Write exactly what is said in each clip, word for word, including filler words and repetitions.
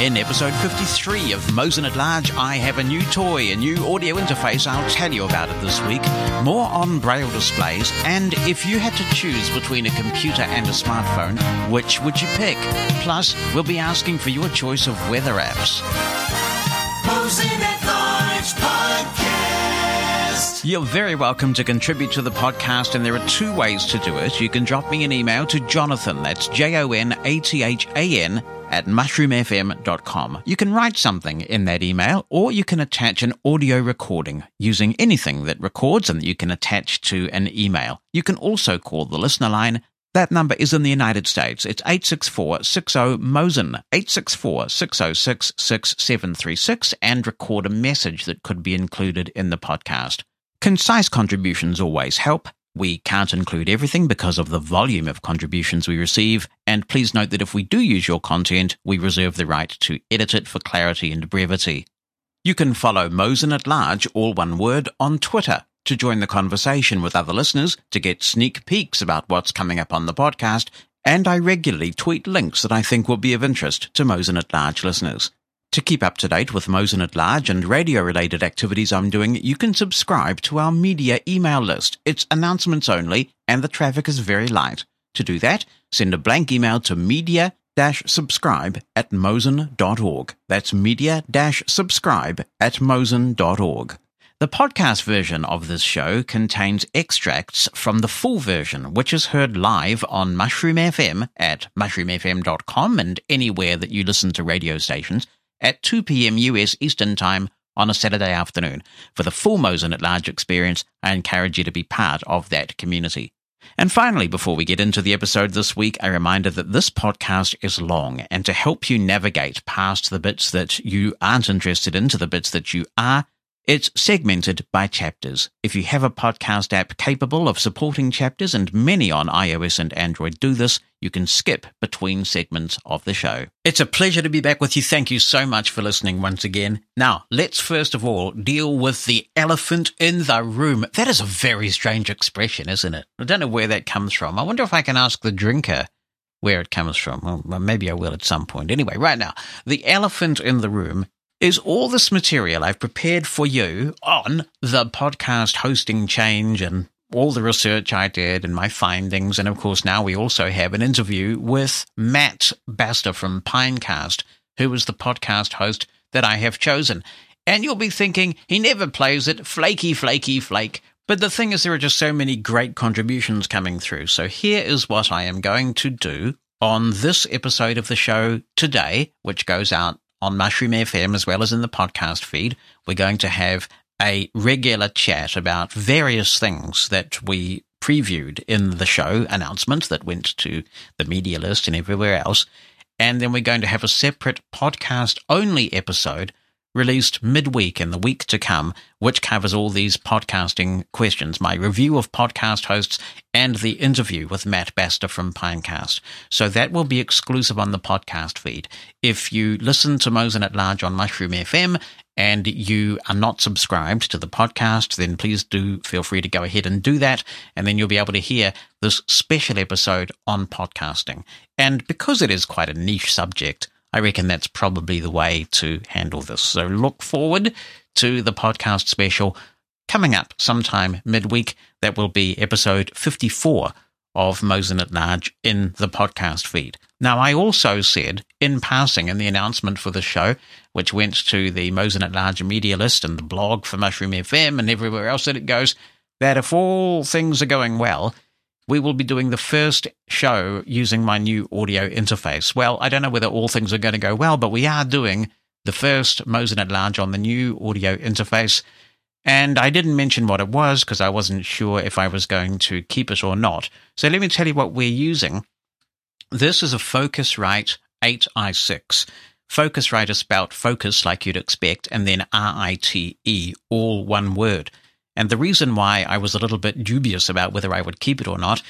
In episode fifty-three of Mosin at Large, I have a new toy, a new audio interface. I'll tell you about it this week. More on braille displays, and if you had to choose between a computer and a smartphone, which would you pick? Plus, we'll be asking for your choice of weather apps. Mosin at Large Podcast. You're very welcome to contribute to the podcast, and there are two ways to do it. You can drop me an email to Jonathan, that's J O N A T H A N, at mushroom f m dot com. You can write something in that email, or you can attach an audio recording using anything that records and that you can attach to an email. You can also call the listener line. That number is in the United States. It's eight six four, six zero, M O S I N, eight six four, six zero six, six seven three six, and record a message that could be included in the podcast. Concise contributions always help. We can't include everything because of the volume of contributions we receive, and please note that if we do use your content, we reserve the right to edit it for clarity and brevity. You can follow Mosin at Large, all one word, on Twitter to join the conversation with other listeners, to get sneak peeks about what's coming up on the podcast, and I regularly tweet links that I think will be of interest to Mosin at Large listeners. To keep up to date with Mosin at Large and radio-related activities I'm doing, you can subscribe to our media email list. It's announcements only, and the traffic is very light. To do that, send a blank email to media-subscribe at mosin dot org. That's media-subscribe at mosin dot org. The podcast version of this show contains extracts from the full version, which is heard live on Mushroom F M at mushroom f m dot com and anywhere that you listen to radio stations, at two p.m. U S Eastern Time on a Saturday afternoon. For the full Mosin at Large experience, I encourage you to be part of that community. And finally, before we get into the episode this week, a reminder that this podcast is long, and to help you navigate past the bits that you aren't interested in to the bits that you are, it's segmented by chapters. If you have a podcast app capable of supporting chapters, and many on iOS and Android do this, you can skip between segments of the show. It's a pleasure to be back with you. Thank you so much for listening once again. Now, let's first of all deal with the elephant in the room. That is a very strange expression, isn't it? I don't know where that comes from. I wonder if I can ask the drinker where it comes from. Well, maybe I will at some point. Anyway, right now, the elephant in the room is all this material I've prepared for you on the podcast hosting change and all the research I did and my findings. And, of course, now we also have an interview with Matt Basta from Pinecast, who is the podcast host that I have chosen. And you'll be thinking, he never plays it, flaky, flaky, flake. But the thing is, there are just so many great contributions coming through. So here is what I am going to do on this episode of the show today, which goes out on Mushroom F M as well as in the podcast feed. We're going to have a regular chat about various things that we previewed in the show announcement that went to the media list and everywhere else. And then we're going to have a separate podcast-only episode released midweek in the week to come, which covers all these podcasting questions, my review of podcast hosts, and the interview with Matt Basta from Pinecast. So that will be exclusive on the podcast feed. If you listen to Mosin at Large on Mushroom F M and you are not subscribed to the podcast, then please do feel free to go ahead and do that, and then you'll be able to hear this special episode on podcasting. And because it is quite a niche subject, I reckon that's probably the way to handle this. So look forward to the podcast special coming up sometime midweek. That will be episode fifty-four of Mosin at Large in the podcast feed. Now, I also said in passing in the announcement for the show, which went to the Mosin at Large media list and the blog for Mushroom F M and everywhere else that it goes, that if all things are going well, we will be doing the first show using my new audio interface. Well, I don't know whether all things are going to go well, but we are doing the first Mosin at Large on the new audio interface. And I didn't mention what it was because I wasn't sure if I was going to keep it or not. So let me tell you what we're using. This is a Focusrite eight i six. Focusrite is spelled focus like you'd expect, and then R I T E, all one word. And the reason why I was a little bit dubious about whether I would keep it or not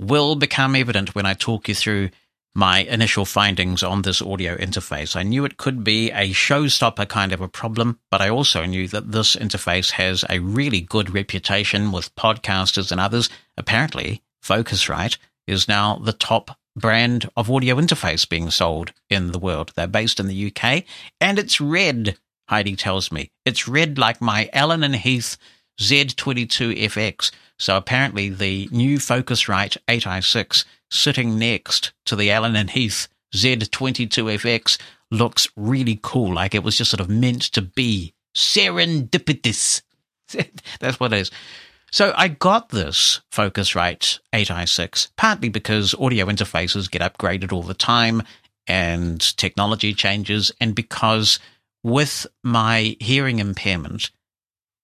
will become evident when I talk you through my initial findings on this audio interface. I knew it could be a showstopper kind of a problem, but I also knew that this interface has a really good reputation with podcasters and others. Apparently, Focusrite is now the top brand of audio interface being sold in the world. They're based in the U K, and it's red, Heidi tells me. It's red like my Allen and Heath Z twenty-two F X. So apparently the new Focusrite eight i six sitting next to the Allen and Heath Z twenty-two F X looks really cool, like it was just sort of meant to be. Serendipitous. That's what it is. So I got this Focusrite eight i six, partly because audio interfaces get upgraded all the time and technology changes, and because with my hearing impairment,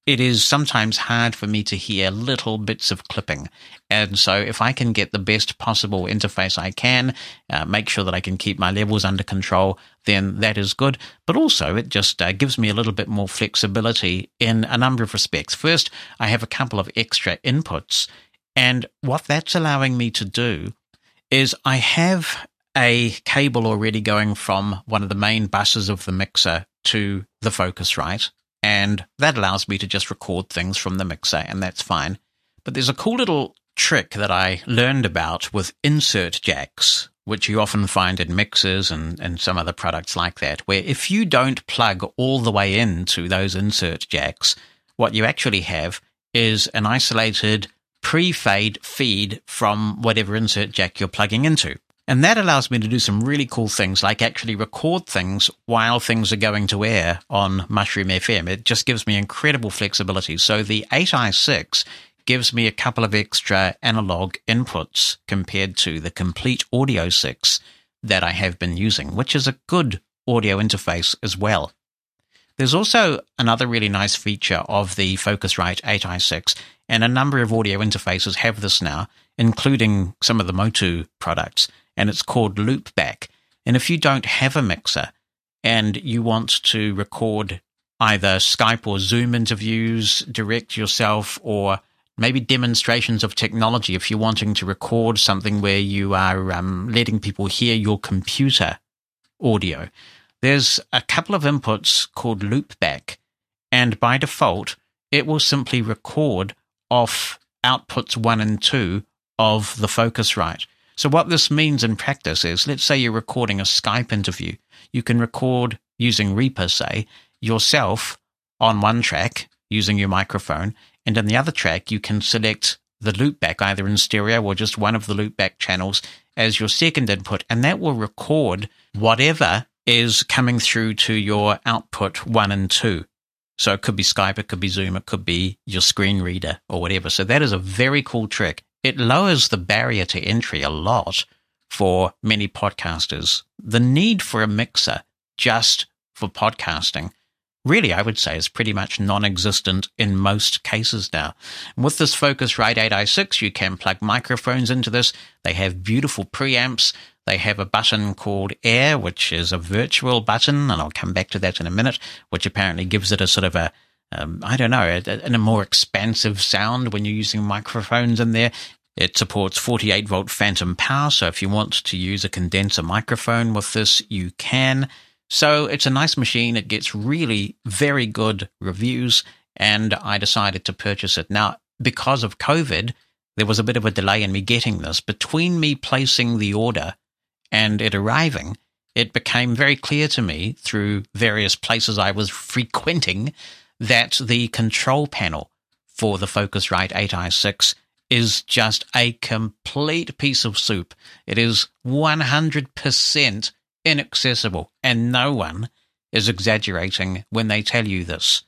it is sometimes hard for me to hear little bits of clipping. And so if I can get the best possible interface I can, uh, make sure that I can keep my levels under control, then that is good. But also it just uh, gives me a little bit more flexibility in a number of respects. First, I have a couple of extra inputs. And what that's allowing me to do is I have a cable already going from one of the main buses of the mixer to the Focusrite. And that allows me to just record things from the mixer, and that's fine. But there's a cool little trick that I learned about with insert jacks, which you often find in mixers and, and some other products like that, where if you don't plug all the way into those insert jacks, what you actually have is an isolated pre-fade feed from whatever insert jack you're plugging into. And that allows me to do some really cool things, like actually record things while things are going to air on Mushroom F M. It just gives me incredible flexibility. So the eight i six gives me a couple of extra analog inputs compared to the complete Audio six that I have been using, which is a good audio interface as well. There's also another really nice feature of the Focusrite eight i six, and a number of audio interfaces have this now, including some of the Motu products. And it's called Loopback. And if you don't have a mixer and you want to record either Skype or Zoom interviews, direct yourself, or maybe demonstrations of technology, if you're wanting to record something where you are um, letting people hear your computer audio, there's a couple of inputs called Loopback. And by default, it will simply record off outputs one and two of the Focusrite. So what this means in practice is, let's say you're recording a Skype interview. You can record using Reaper, say, yourself on one track using your microphone, and on the other track you can select the loopback, either in stereo or just one of the loopback channels, as your second input, and that will record whatever is coming through to your output one and two. So it could be Skype, it could be Zoom, it could be your screen reader or whatever. So that is a very cool trick. It lowers the barrier to entry a lot for many podcasters. The need for a mixer just for podcasting, really, I would say, is pretty much non-existent in most cases now. And with this Focusrite eight i six, you can plug microphones into this. They have beautiful preamps. They have a button called Air, which is a virtual button, and I'll come back to that in a minute, which apparently gives it a sort of a Um, I don't know, in a, a more expansive sound when you're using microphones in there. It supports forty-eight volt phantom power, so if you want to use a condenser microphone with this, you can. So it's a nice machine. It gets really very good reviews, and I decided to purchase it. Now, because of COVID, there was a bit of a delay in me getting this. Between me placing the order and it arriving, it became very clear to me through various places I was frequenting that the control panel for the Focusrite eight i six is just a complete piece of soup. It is one hundred percent inaccessible, and no one is exaggerating when they tell you this.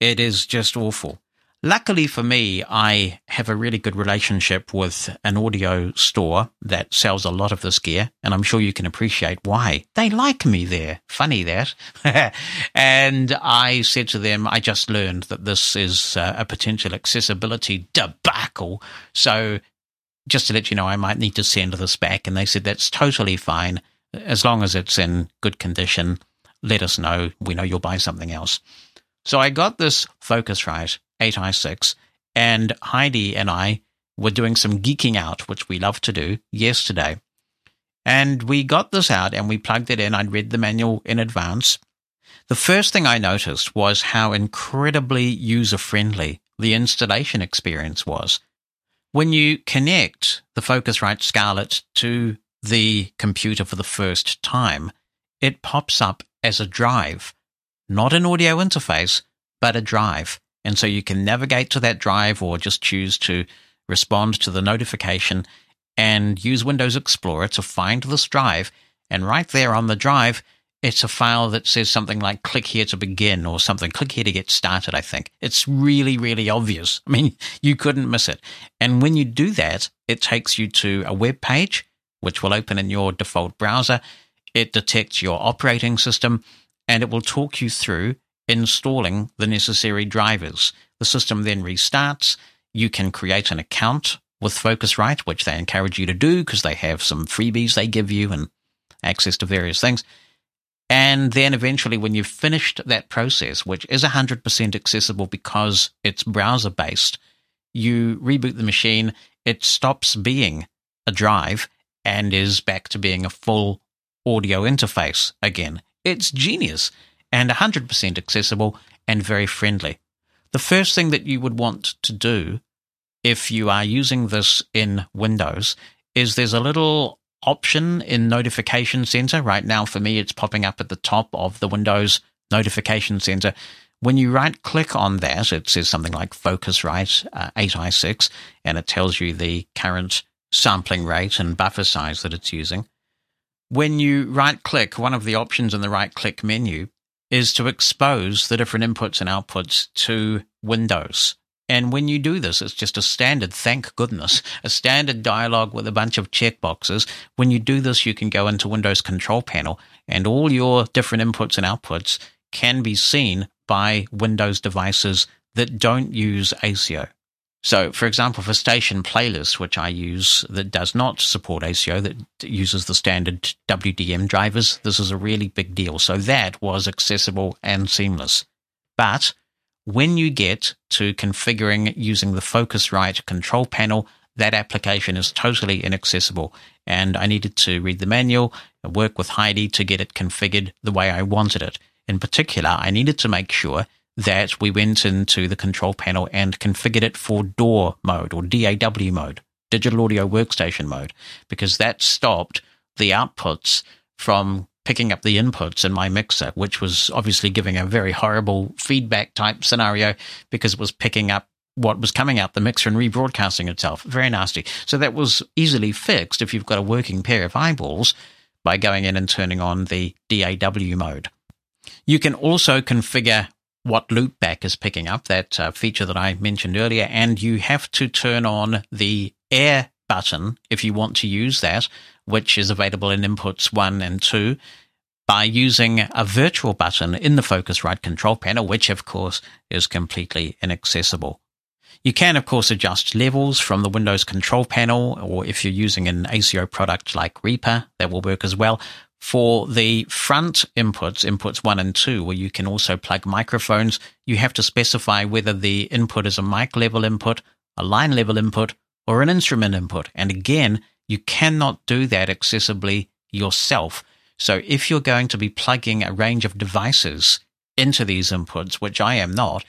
It is just awful. Luckily for me, I have a really good relationship with an audio store that sells a lot of this gear, and I'm sure you can appreciate why. They like me there. Funny that. And I said to them, I just learned that this is uh, a potential accessibility debacle, so just to let you know, I might need to send this back. And they said, that's totally fine. As long as it's in good condition, let us know. We know you'll buy something else. So I got this Focusrite eight i six, and Heidi and I were doing some geeking out, which we love to do, yesterday. And we got this out and we plugged it in. I'd read the manual in advance. The first thing I noticed was how incredibly user-friendly the installation experience was. When you connect the Focusrite Scarlett to the computer for the first time, it pops up as a drive, not an audio interface, but a drive. And so you can navigate to that drive or just choose to respond to the notification and use Windows Explorer to find this drive. And right there on the drive, it's a file that says something like click here to begin or something, click here to get started, I think. It's really, really obvious. I mean, you couldn't miss it. And when you do that, it takes you to a web page, which will open in your default browser. It detects your operating system, and it will talk you through installing the necessary drivers. The system then restarts. You can create an account with Focusrite, which they encourage you to do because they have some freebies they give you and access to various things. And then eventually when you've finished that process, which is one hundred percent accessible because it's browser-based, you reboot the machine, it stops being a drive and is back to being a full audio interface again. It's genius and one hundred percent accessible and very friendly. The first thing that you would want to do if you are using this in Windows is there's a little option in Notification Center. Right now, for me, it's popping up at the top of the Windows Notification Center. When you right-click on that, it says something like Focusrite uh, eight i six, and it tells you the current sampling rate and buffer size that it's using. When you right-click, one of the options in the right-click menu is to expose the different inputs and outputs to Windows. And when you do this, it's just a standard, thank goodness, a standard dialog with a bunch of checkboxes. When you do this, you can go into Windows Control Panel and all your different inputs and outputs can be seen by Windows devices that don't use A S I O. So, for example, for Station Playlist, which I use that does not support A S I O, that uses the standard W D M drivers, this is a really big deal. So that was accessible and seamless. But when you get to configuring using the Focusrite control panel, that application is totally inaccessible. And I needed to read the manual and work with Heidi to get it configured the way I wanted it. In particular, I needed to make sure that we went into the control panel and configured it for D A W mode or D A W mode, Digital Audio Workstation mode, because that stopped the outputs from picking up the inputs in my mixer, which was obviously giving a very horrible feedback type scenario because it was picking up what was coming out the mixer and rebroadcasting itself. Very nasty. So that was easily fixed if you've got a working pair of eyeballs by going in and turning on the D A W mode. You can also configure what loopback is picking up, that uh, feature that I mentioned earlier, and you have to turn on the air button if you want to use that, which is available in inputs one and two, by using a virtual button in the Focusrite control panel, which of course is completely inaccessible. You can of course adjust levels from the Windows control panel, or if you're using an A S I O product like Reaper, that will work as well. For the front inputs, inputs one and two, where you can also plug microphones, you have to specify whether the input is a mic level input, a line level input, or an instrument input. And again, you cannot do that accessibly yourself. So if you're going to be plugging a range of devices into these inputs, which I am not,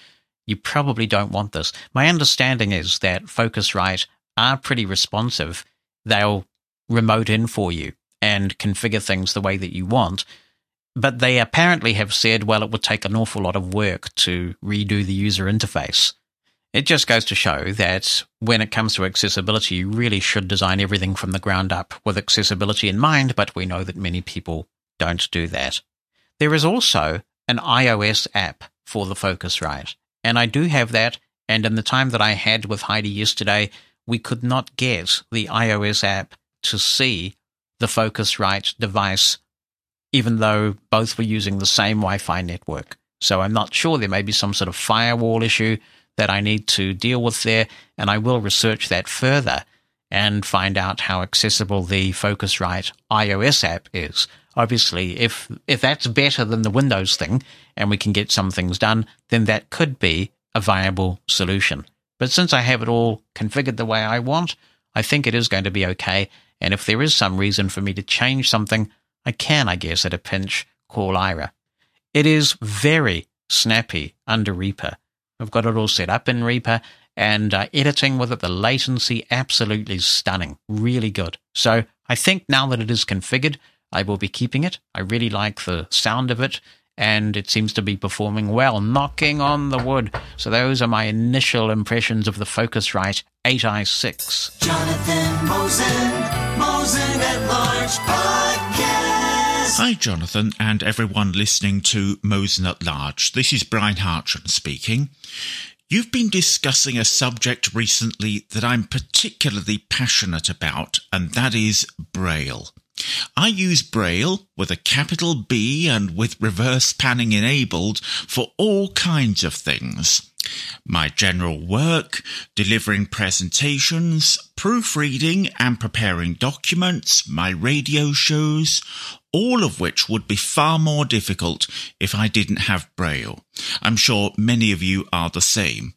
you probably don't want this. My understanding is that Focusrite are pretty responsive. They'll remote in for you and configure things the way that you want. But they apparently have said, well, it would take an awful lot of work to redo the user interface. It just goes to show that when it comes to accessibility, you really should design everything from the ground up with accessibility in mind, but we know that many people don't do that. There is also an iOS app for the Focusrite, and I do have that, and in the time that I had with Heidi yesterday, we could not get the iOS app to see the Focusrite device, even though both were using the same Wi-Fi network. So I'm not sure, there may be some sort of firewall issue that I need to deal with there, and I will research that further and find out how accessible the Focusrite iOS app is. Obviously, if if that's better than the Windows thing and we can get some things done, then that could be a viable solution. But since I have it all configured the way I want, I think it is going to be okay. And if there is some reason for me to change something, I can, I guess, at a pinch, call Ira. It is very snappy under Reaper. I've got it all set up in Reaper, and uh, editing with it, the latency, absolutely stunning. Really good. So I think now that it is configured, I will be keeping it. I really like the sound of it, and it seems to be performing well, knocking on the wood. So those are my initial impressions of the Focusrite eight i six. Jonathan Mosen, Mosen at Large Podcast. Hi, Jonathan, and everyone listening to Mosen at Large. This is Brian Hartram speaking. You've been discussing a subject recently that I'm particularly passionate about, and that is Braille. I use Braille with a capital B and with reverse panning enabled for all kinds of things. My general work, delivering presentations, proofreading and preparing documents, my radio shows, all of which would be far more difficult if I didn't have Braille. I'm sure many of you are the same.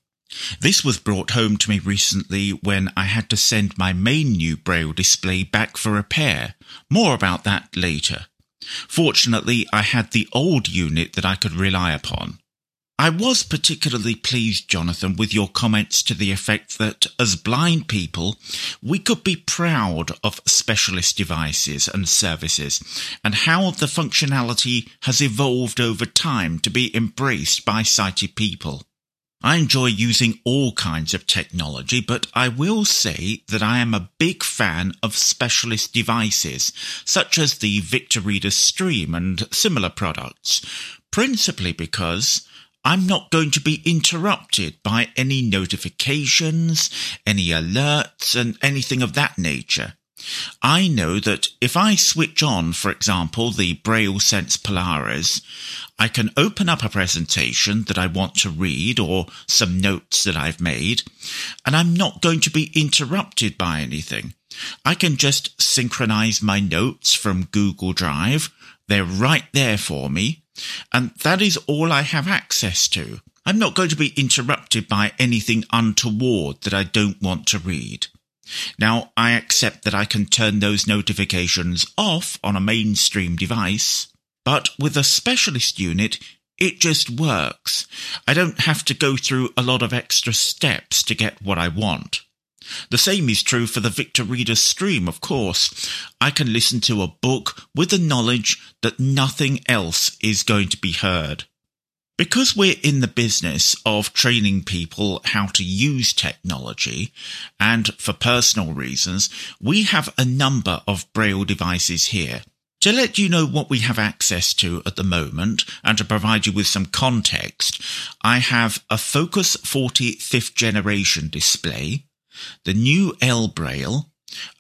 This was brought home to me recently when I had to send my main new Braille display back for repair. More about that later. Fortunately, I had the old unit that I could rely upon. I was particularly pleased, Jonathan, with your comments to the effect that, as blind people, we could be proud of specialist devices and services, and how the functionality has evolved over time to be embraced by sighted people. I enjoy using all kinds of technology, but I will say that I am a big fan of specialist devices, such as the Victor Reader Stream and similar products, principally because I'm not going to be interrupted by any notifications, any alerts, and anything of that nature. I know that if I switch on, for example, the Braille Sense Polaris, I can open up a presentation that I want to read or some notes that I've made, and I'm not going to be interrupted by anything. I can just synchronize my notes from Google Drive. They're right there for me, and that is all I have access to. I'm not going to be interrupted by anything untoward that I don't want to read. Now, I accept that I can turn those notifications off on a mainstream device, but with a specialist unit, it just works. I don't have to go through a lot of extra steps to get what I want. The same is true for the Victor Reader Stream, of course. I can listen to a book with the knowledge that nothing else is going to be heard. Because we're in the business of training people how to use technology, and for personal reasons, we have a number of Braille devices here. To let you know what we have access to at the moment, and to provide you with some context, I have a Focus forty fifth generation display, the new L Braille,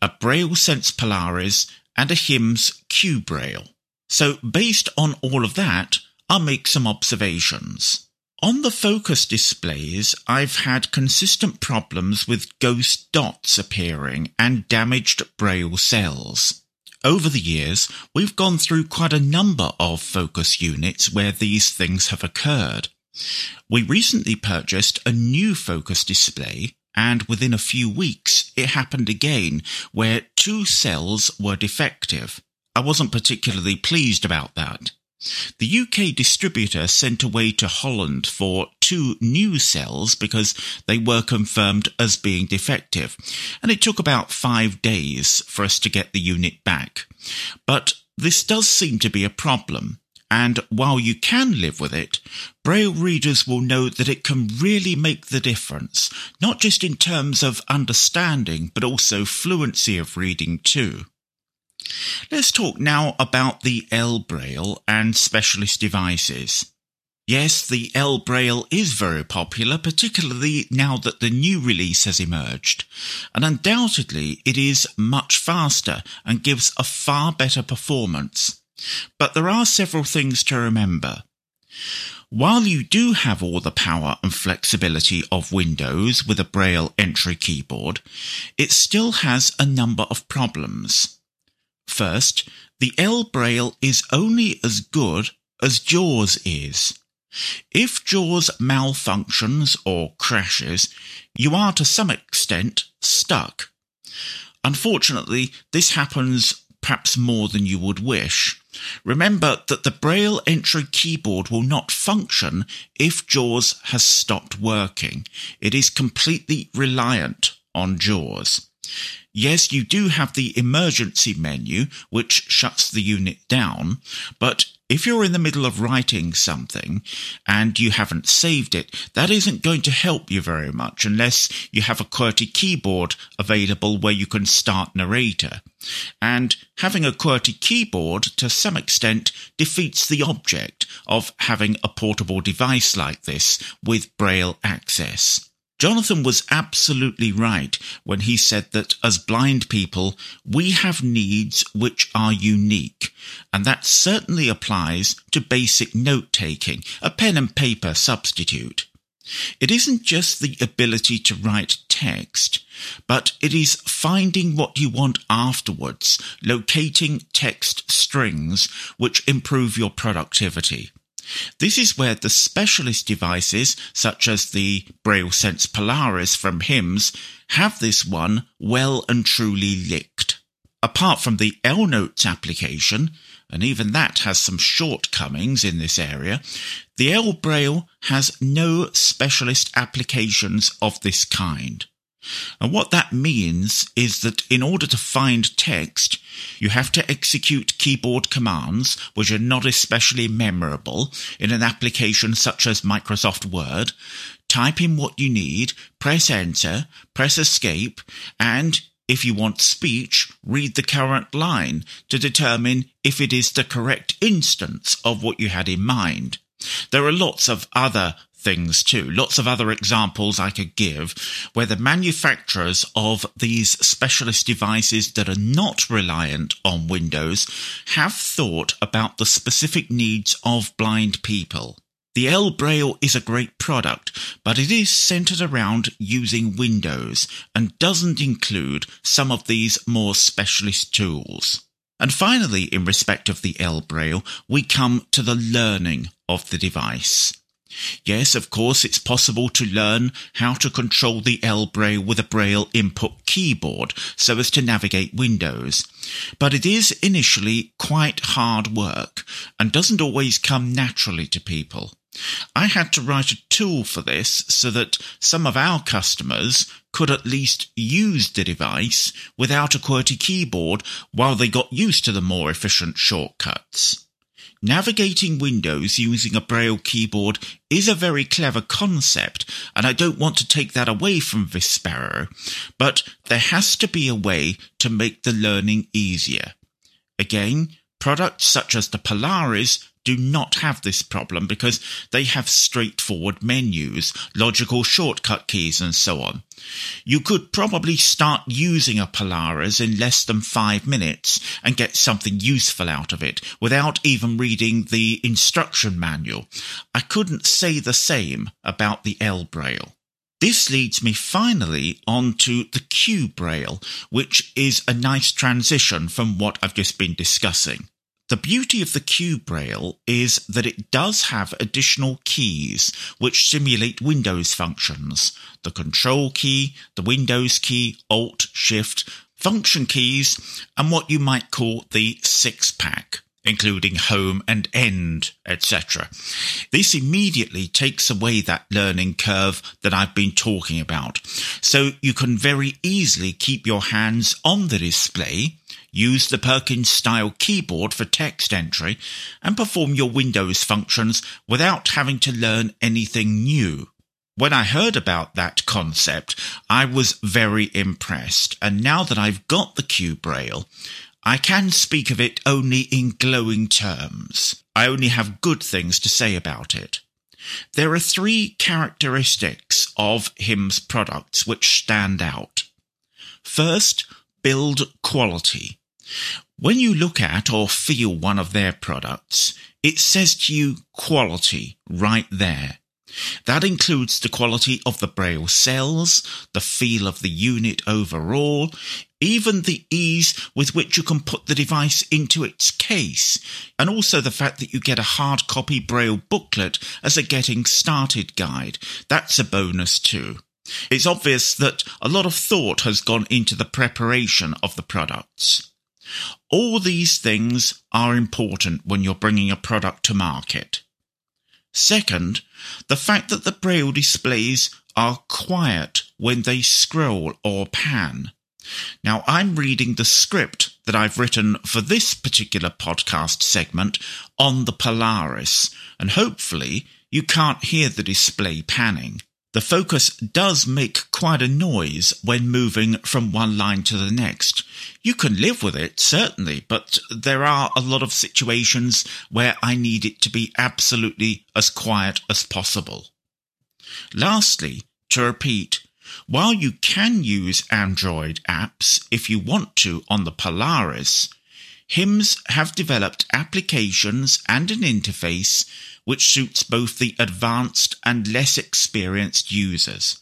a Braille Sense Polaris, and a HIMSS Q Braille. So based on all of that, I'll make some observations. On the Focus displays, I've had consistent problems with ghost dots appearing and damaged Braille cells. Over the years, we've gone through quite a number of Focus units where these things have occurred. We recently purchased a new Focus display, and within a few weeks, it happened again, where two cells were defective. I wasn't particularly pleased about that. The U K distributor sent away to Holland for two new cells because they were confirmed as being defective, and it took about five days for us to get the unit back. But this does seem to be a problem, and while you can live with it, Braille readers will know that it can really make the difference, not just in terms of understanding, but also fluency of reading too. Let's talk now about the L Braille and specialist devices. Yes, the L Braille is very popular, particularly now that the new release has emerged, and undoubtedly it is much faster and gives a far better performance. But there are several things to remember. While you do have all the power and flexibility of Windows with a Braille entry keyboard, it still has a number of problems. First, the L Braille is only as good as JAWS is. If JAWS malfunctions or crashes, you are to some extent stuck. Unfortunately, this happens perhaps more than you would wish. Remember that the Braille entry keyboard will not function if JAWS has stopped working. It is completely reliant on JAWS. Yes, you do have the emergency menu, which shuts the unit down, but if you're in the middle of writing something and you haven't saved it, that isn't going to help you very much unless you have a QWERTY keyboard available where you can start Narrator. And having a QWERTY keyboard, to some extent, defeats the object of having a portable device like this with Braille access. Jonathan was absolutely right when he said that as blind people, we have needs which are unique, and that certainly applies to basic note-taking, a pen and paper substitute. It isn't just the ability to write text, but it is finding what you want afterwards, locating text strings which improve your productivity. This is where the specialist devices, such as the Braille Sense Polaris from HIMSS, have this one well and truly licked. Apart from the L-Notes application, and even that has some shortcomings in this area, the L-Braille has no specialist applications of this kind. And what that means is that in order to find text, you have to execute keyboard commands, which are not especially memorable in an application such as Microsoft Word, type in what you need, press Enter, press Escape, and if you want speech, read the current line to determine if it is the correct instance of what you had in mind. There are lots of other things too. Lots of other examples I could give where the manufacturers of these specialist devices that are not reliant on Windows have thought about the specific needs of blind people. The L-Braille is a great product, but it is centered around using Windows and doesn't include some of these more specialist tools. And finally, in respect of the L-Braille, we come to the learning of the device. Yes, of course, it's possible to learn how to control the L-Braille with a Braille input keyboard so as to navigate Windows. But it is initially quite hard work and doesn't always come naturally to people. I had to write a tool for this so that some of our customers could at least use the device without a QWERTY keyboard while they got used to the more efficient shortcuts. Navigating Windows using a Braille keyboard is a very clever concept, and I don't want to take that away from Vispero, but there has to be a way to make the learning easier. Again, products such as the Polaris do not have this problem because they have straightforward menus, logical shortcut keys, and so on. You could probably start using a Polaris in less than five minutes and get something useful out of it without even reading the instruction manual. I couldn't say the same about the L-Braille. This leads me finally on to the Q-Braille, which is a nice transition from what I've just been discussing. The beauty of the Q-Braille is that it does have additional keys which simulate Windows functions. The control key, the Windows key, Alt, Shift, function keys, and what you might call the six-pack, including home and end, et cetera. This immediately takes away that learning curve that I've been talking about. So you can very easily keep your hands on the display, use the Perkins-style keyboard for text entry, and perform your Windows functions without having to learn anything new. When I heard about that concept, I was very impressed, and now that I've got the Q-Braille, I can speak of it only in glowing terms. I only have good things to say about it. There are three characteristics of HIMSS products which stand out. First, build quality. When you look at or feel one of their products, it says to you quality right there. That includes the quality of the Braille cells, the feel of the unit overall, even the ease with which you can put the device into its case, and also the fact that you get a hard copy Braille booklet as a getting started guide. That's a bonus too. It's obvious that a lot of thought has gone into the preparation of the products. All these things are important when you're bringing a product to market. Second, the fact that the Braille displays are quiet when they scroll or pan. Now, I'm reading the script that I've written for this particular podcast segment on the Polaris, and hopefully you can't hear the display panning. The focus does make quite a noise when moving from one line to the next. You can live with it, certainly, but there are a lot of situations where I need it to be absolutely as quiet as possible. Lastly, to repeat, while you can use Android apps if you want to on the Polaris, Hims have developed applications and an interface which suits both the advanced and less experienced users.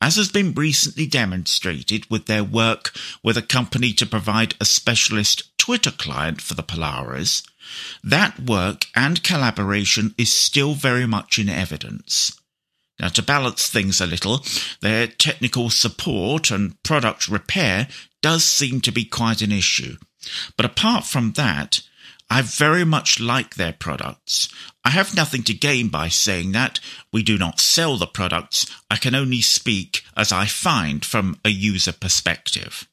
As has been recently demonstrated with their work with a company to provide a specialist Twitter client for the Polaris, that work and collaboration is still very much in evidence. Now, to balance things a little, their technical support and product repair does seem to be quite an issue. But apart from that, I very much like their products. I have nothing to gain by saying that. We do not sell the products. I can only speak as I find from a user perspective.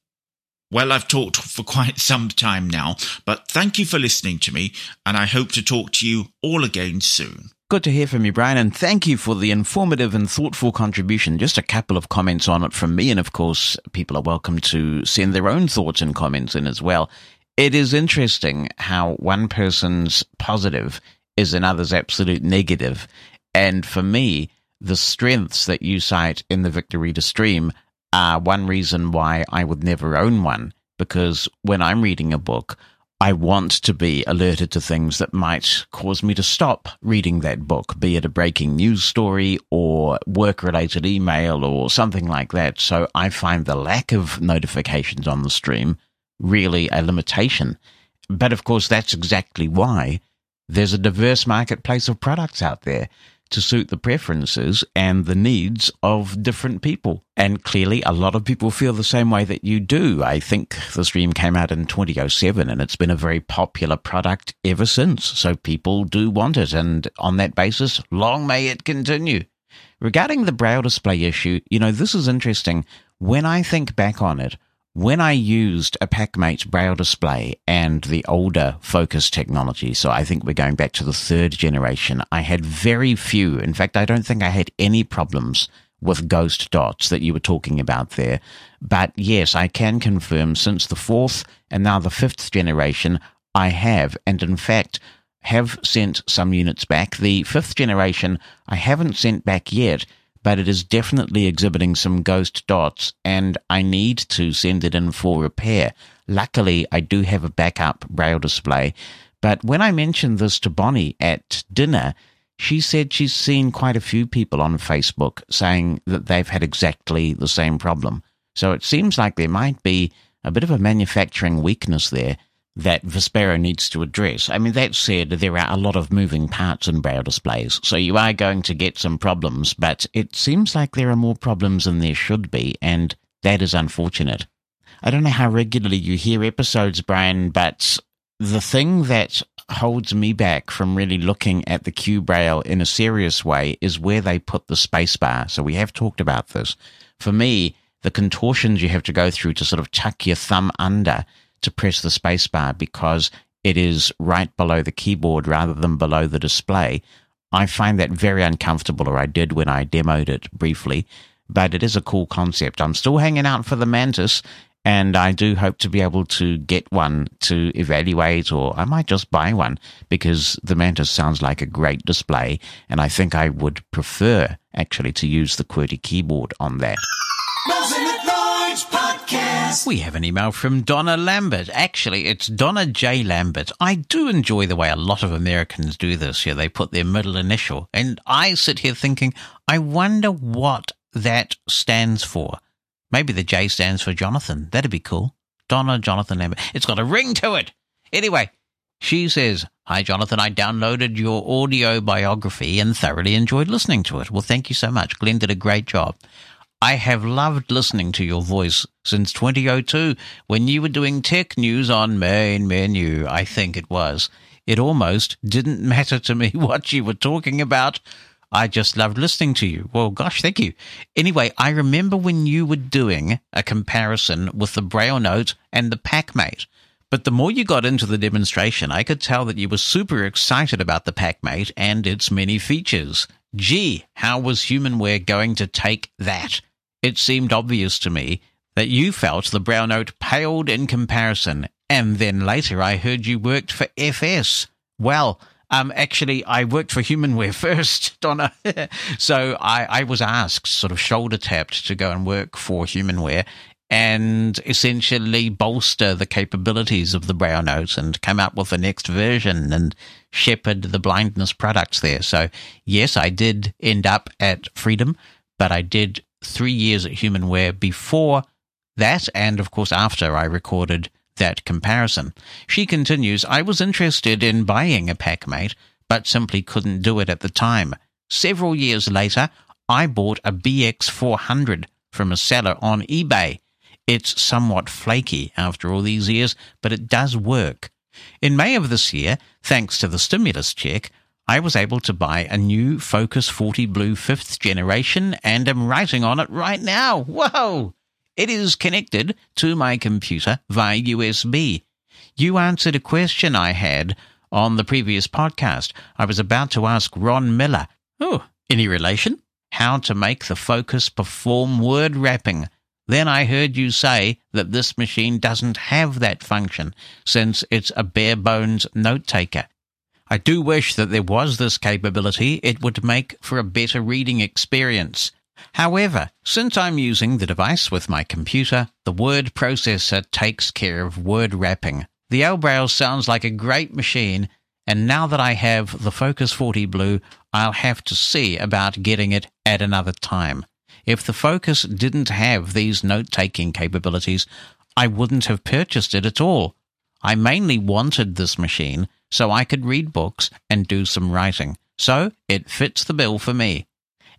Well, I've talked for quite some time now, but thank you for listening to me, and I hope to talk to you all again soon. Good to hear from you, Brian, and thank you for the informative and thoughtful contribution. Just a couple of comments on it from me, and of course, people are welcome to send their own thoughts and comments in as well. It is interesting how one person's positive is another's absolute negative. And for me, the strengths that you cite in the Victorita stream are one reason why I would never own one, because when I'm reading a book, I want to be alerted to things that might cause me to stop reading that book, be it a breaking news story or work-related email or something like that. So I find the lack of notifications on the stream really a limitation. But of course, that's exactly why there's a diverse marketplace of products out there to suit the preferences and the needs of different people. And clearly, a lot of people feel the same way that you do. I think the stream came out in twenty oh seven, and it's been a very popular product ever since. So people do want it, and on that basis, long may it continue. Regarding the braille display issue, you know, this is interesting. When I think back on it, when I used a Packmate's braille display and the older focus technology, so I think we're going back to the third generation, I had very few. In fact, I don't think I had any problems with ghost dots that you were talking about there. But yes, I can confirm since the fourth and now the fifth generation, I have, and in fact, have sent some units back. The fifth generation, I haven't sent back yet, but it is definitely exhibiting some ghost dots, and I need to send it in for repair. Luckily, I do have a backup braille display. But when I mentioned this to Bonnie at dinner, she said she's seen quite a few people on Facebook saying that they've had exactly the same problem. So it seems like there might be a bit of a manufacturing weakness there that Vespero needs to address. I mean, that said, there are a lot of moving parts in braille displays, so you are going to get some problems, but it seems like there are more problems than there should be, and that is unfortunate. I don't know how regularly you hear episodes, Brian, but the thing that holds me back from really looking at the Q braille in a serious way is where they put the spacebar. So we have talked about this. For me, the contortions you have to go through to sort of tuck your thumb under to press the spacebar, because it is right below the keyboard rather than below the display. I find that very uncomfortable, or I did when I demoed it briefly, but it is a cool concept. I'm still hanging out for the Mantis, and I do hope to be able to get one to evaluate, or I might just buy one, because the Mantis sounds like a great display, and I think I would prefer actually to use the QWERTY keyboard on that. We have an email from Donna Lambert. Actually, it's Donna J. Lambert. I do enjoy the way a lot of Americans do this. Yeah, they put their middle initial. And I sit here thinking, I wonder what that stands for. Maybe the J stands for Jonathan. That'd be cool. Donna Jonathan Lambert. It's got a ring to it. Anyway, she says, "Hi, Jonathan. I downloaded your audio biography and thoroughly enjoyed listening to it." Well, thank you so much. Glenn did a great job. I have loved listening to your voice since twenty oh two when you were doing tech news on Main Menu, I think it was. It almost didn't matter to me what you were talking about. I just loved listening to you. Well, gosh, thank you. Anyway, I remember when you were doing a comparison with the Braille Note and the PackMate. But the more you got into the demonstration, I could tell that you were super excited about the PackMate and its many features. Gee, how was HumanWare going to take that? It seemed obvious to me that you felt the Braille Note paled in comparison, and then later I heard you worked for F S. Well, um, actually, I worked for HumanWare first, Donna. So I, I was asked, sort of shoulder-tapped, to go and work for HumanWare and essentially bolster the capabilities of the Braille Note and come up with the next version and shepherd the blindness products there. So, yes, I did end up at Freedom, but I did three years at HumanWare before that and, of course, after I recorded that comparison. She continues, I was interested in buying a PackMate, but simply couldn't do it at the time. Several years later, I bought a B X four hundred from a seller on eBay. It's somewhat flaky after all these years, but it does work. In May of this year, thanks to the stimulus check, I was able to buy a new Focus forty Blue fifth generation and am writing on it right now. Whoa! It is connected to my computer via U S B. You answered a question I had on the previous podcast. I was about to ask Ron Miller, oh, any relation? How to make the Focus perform word wrapping. Then I heard you say that this machine doesn't have that function since it's a bare-bones note-taker. I do wish that there was this capability. It would make for a better reading experience. However, since I'm using the device with my computer, the word processor takes care of word wrapping. The L-Braille sounds like a great machine, and now that I have the Focus forty Blue, I'll have to see about getting it at another time. If the Focus didn't have these note-taking capabilities, I wouldn't have purchased it at all. I mainly wanted this machine so I could read books and do some writing. So it fits the bill for me.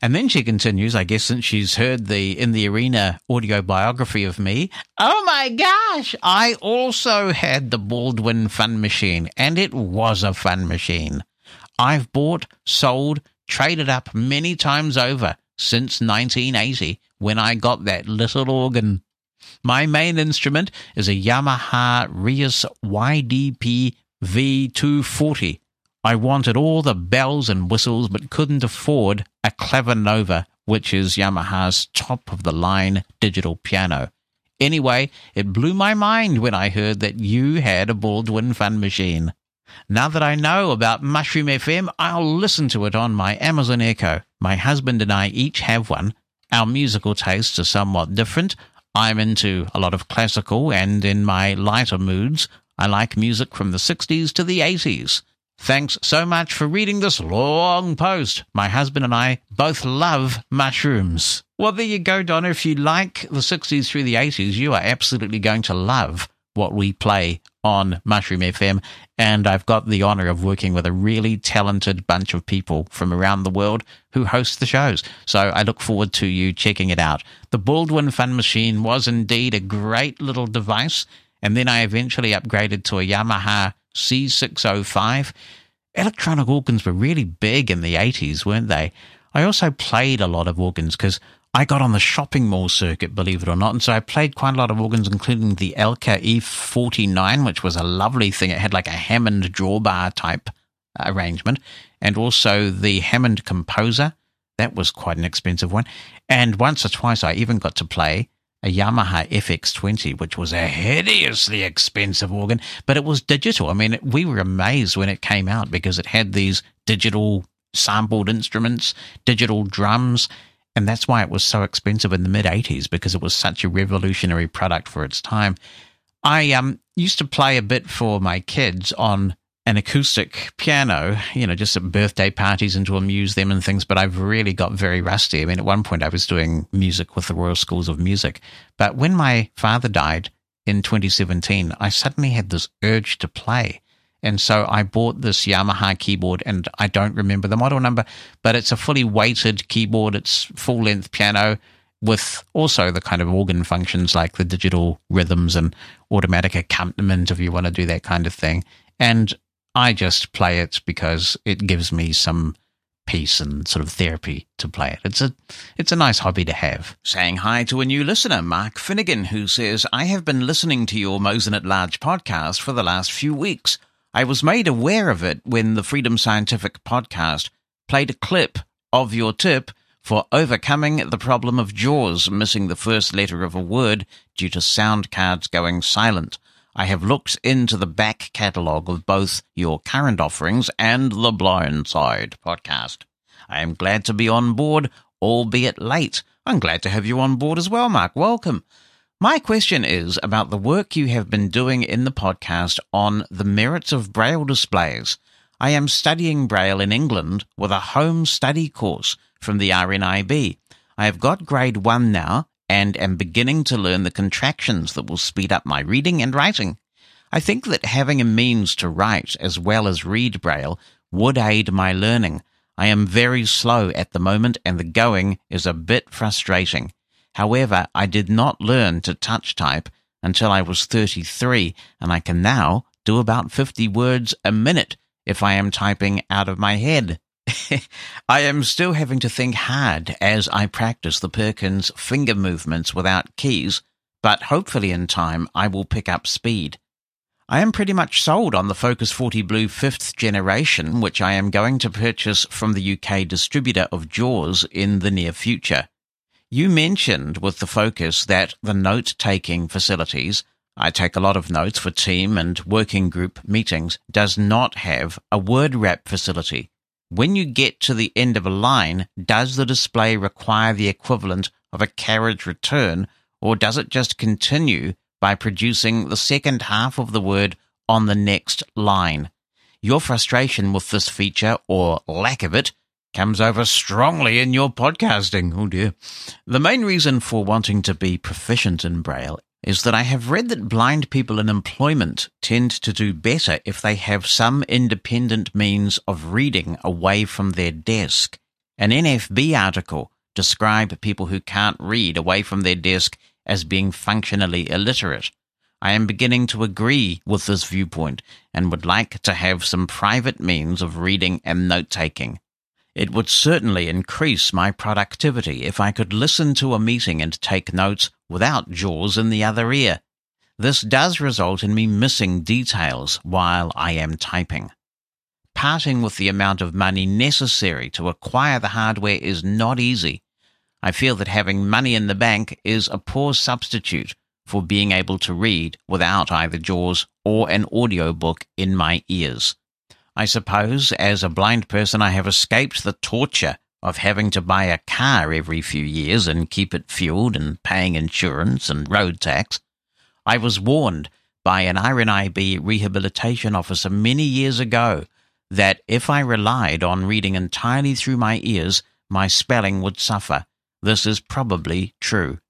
And then she continues, I guess since she's heard the In the Arena audio biography of me, oh my gosh, I also had the Baldwin Fun Machine, and it was a fun machine. I've bought, sold, traded up many times over since nineteen eighty, when I got that little organ. My main instrument is a Yamaha Reus Y D P V two forty. I wanted all the bells and whistles but couldn't afford a Clavinova, which is Yamaha's top-of-the-line digital piano. Anyway, it blew my mind when I heard that you had a Baldwin Fun Machine. Now that I know about Mushroom F M, I'll listen to it on my Amazon Echo. My husband and I each have one. Our musical tastes are somewhat different. I'm into a lot of classical, and in my lighter moods, I like music from the sixties to the eighties. Thanks so much for reading this long post. My husband and I both love mushrooms. Well, there you go, Donna. If you like the sixties through the eighties, you are absolutely going to love what we play on Mushroom F M, and I've got the honor of working with a really talented bunch of people from around the world who host the shows. So I look forward to you checking it out. The Baldwin Fun Machine was indeed a great little device, and then I eventually upgraded to a Yamaha C six oh five. Electronic organs were really big in the eighties, weren't they? I also played a lot of organs because I got on the shopping mall circuit, believe it or not, and so I played quite a lot of organs, including the Elka E forty-nine, which was a lovely thing. It had like a Hammond drawbar type arrangement, and also the Hammond Composer. That was quite an expensive one. And once or twice I even got to play a Yamaha F X twenty, which was a hideously expensive organ, but it was digital. I mean, we were amazed when it came out because it had these digital sampled instruments, digital drums, and that's why it was so expensive in the mid-eighties, because it was such a revolutionary product for its time. I um, used to play a bit for my kids on an acoustic piano, you know, just at birthday parties and to amuse them and things, but I've really got very rusty. I mean, at one point I was doing music with the Royal Schools of Music. But when my father died in twenty seventeen, I suddenly had this urge to play. And so I bought this Yamaha keyboard, and I don't remember the model number, but it's a fully weighted keyboard. It's full-length piano with also the kind of organ functions like the digital rhythms and automatic accompaniment if you want to do that kind of thing. And I just play it because it gives me some piece and sort of therapy to play it. It's a it's a nice hobby to have. Saying hi to a new listener, Mark Finnegan, who says, I have been listening to your Mosin at Large podcast for the last few weeks. I was made aware of it when the Freedom Scientific podcast played a clip of your tip for overcoming the problem of JAWS missing the first letter of a word due to sound cards going silent. I have looked into the back catalogue of both your current offerings and the Blind Side podcast. I am glad to be on board, albeit late. I'm glad to have you on board as well, Mark. Welcome. My question is about the work you have been doing in the podcast on the merits of Braille displays. I am studying Braille in England with a home study course from the R N I B. I have got grade one now and am beginning to learn the contractions that will speed up my reading and writing. I think that having a means to write as well as read Braille would aid my learning. I am very slow at the moment and the going is a bit frustrating. However, I did not learn to touch type until I was thirty-three, and I can now do about fifty words a minute if I am typing out of my head. I am still having to think hard as I practice the Perkins finger movements without keys, but hopefully in time I will pick up speed. I am pretty much sold on the Focus forty Blue fifth generation, which I am going to purchase from the U K distributor of JAWS in the near future. You mentioned with the Focus that the note-taking facilities, I take a lot of notes for team and working group meetings, does not have a word wrap facility. When you get to the end of a line, does the display require the equivalent of a carriage return, or does it just continue by producing the second half of the word on the next line? Your frustration with this feature, or lack of it, comes over strongly in your podcasting. Oh dear. The main reason for wanting to be proficient in Braille is that I have read that blind people in employment tend to do better if they have some independent means of reading away from their desk. An N F B article described people who can't read away from their desk as being functionally illiterate. I am beginning to agree with this viewpoint and would like to have some private means of reading and note-taking. It would certainly increase my productivity if I could listen to a meeting and take notes without JAWS in the other ear. This does result in me missing details while I am typing. Parting with the amount of money necessary to acquire the hardware is not easy. I feel that having money in the bank is a poor substitute for being able to read without either JAWS or an audiobook in my ears. I suppose, as a blind person, I have escaped the torture of having to buy a car every few years and keep it fueled and paying insurance and road tax. I was warned by an R N I B rehabilitation officer many years ago that if I relied on reading entirely through my ears, my spelling would suffer. This is probably true.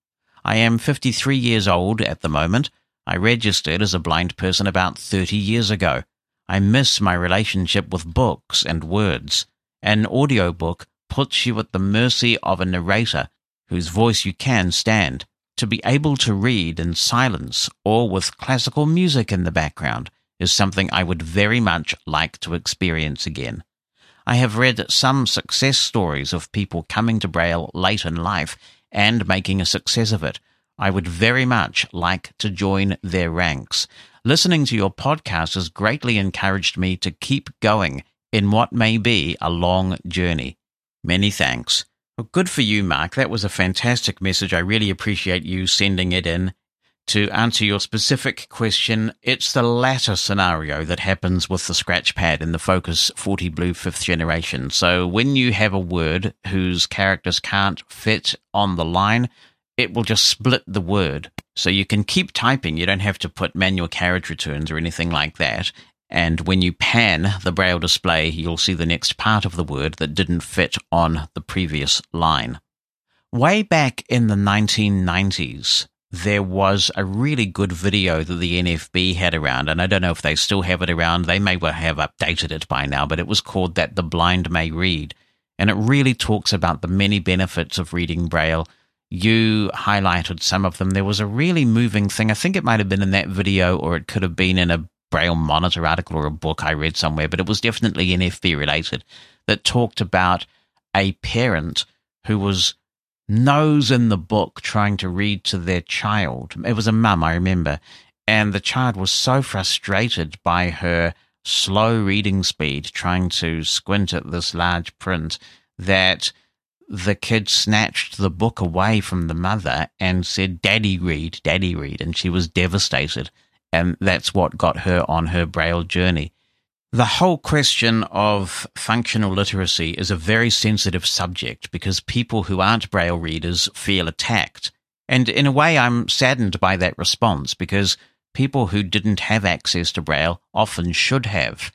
I am fifty-three years old at the moment. I registered as a blind person about thirty years ago. I miss my relationship with books and words. An audiobook puts you at the mercy of a narrator whose voice you can stand. To be able to read in silence or with classical music in the background is something I would very much like to experience again. I have read some success stories of people coming to Braille late in life and making a success of it. I would very much like to join their ranks. Listening to your podcast has greatly encouraged me to keep going in what may be a long journey. Many thanks. Well, good for you, Mark. That was a fantastic message. I really appreciate you sending it in. To answer your specific question, it's the latter scenario that happens with the scratch pad in the Focus forty Blue fifth generation. So when you have a word whose characters can't fit on the line, it will just split the word. So you can keep typing. You don't have to put manual carriage returns or anything like that. And when you pan the Braille display, you'll see the next part of the word that didn't fit on the previous line. Way back in the nineteen nineties, there was a really good video that the N F B had around, and I don't know if they still have it around. They may well have updated it by now, but it was called That the Blind May Read. And it really talks about the many benefits of reading Braille. You highlighted some of them. There was a really moving thing. I think it might have been in that video, or it could have been in a Braille Monitor article or a book I read somewhere, but it was definitely N F B related, that talked about a parent who was nose in the book trying to read to their child. It was a mum, I remember, and the child was so frustrated by her slow reading speed, trying to squint at this large print, that the kid snatched the book away from the mother and said, "Daddy read, Daddy read," and she was devastated. And that's what got her on her Braille journey. The whole question of functional literacy is a very sensitive subject because people who aren't Braille readers feel attacked. And in a way, I'm saddened by that response because people who didn't have access to Braille often should have.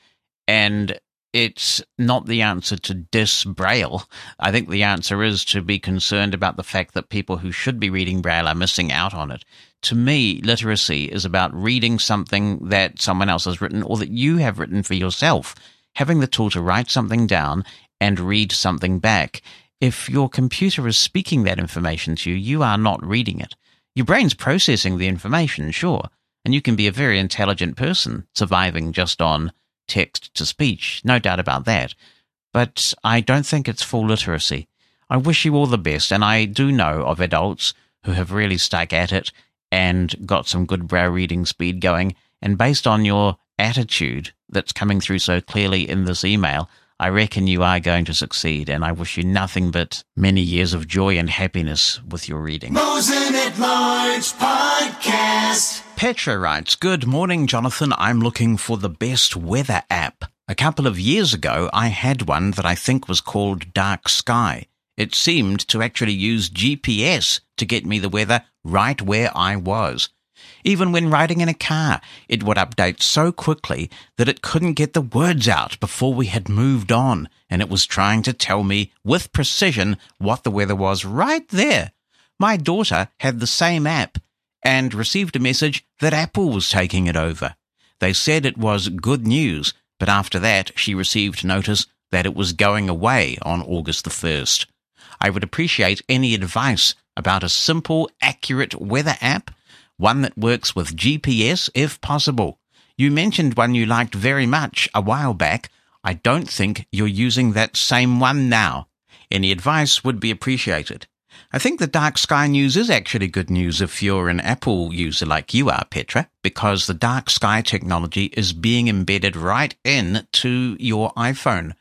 And it's not the answer to diss Braille. I think the answer is to be concerned about the fact that people who should be reading Braille are missing out on it. To me, literacy is about reading something that someone else has written or that you have written for yourself, having the tool to write something down and read something back. If your computer is speaking that information to you, you are not reading it. Your brain's processing the information, sure, and you can be a very intelligent person surviving just on text to speech, no doubt about that, but I don't think it's full literacy. I wish you all the best, and I do know of adults who have really stuck at it and got some good Braille reading speed going, and based on your attitude that's coming through so clearly in this email, I reckon you are going to succeed, and I wish you nothing but many years of joy and happiness with your reading. Mosin at Large Podcast. Petra writes, "Good morning, Jonathan. I'm looking for the best weather app. A couple of years ago, I had one that I think was called Dark Sky. It seemed to actually use G P S to get me the weather right where I was. Even when riding in a car, it would update so quickly that it couldn't get the words out before we had moved on, and it was trying to tell me with precision what the weather was right there. My daughter had the same app and received a message that Apple was taking it over. They said it was good news, but after that she received notice that it was going away on August the first. I would appreciate any advice about a simple, accurate weather app, one that works with G P S if possible. You mentioned one you liked very much a while back. I don't think you're using that same one now. Any advice would be appreciated." I think the Dark Sky news is actually good news if you're an Apple user like you are, Petra, because the Dark Sky technology is being embedded right in to your iPhone.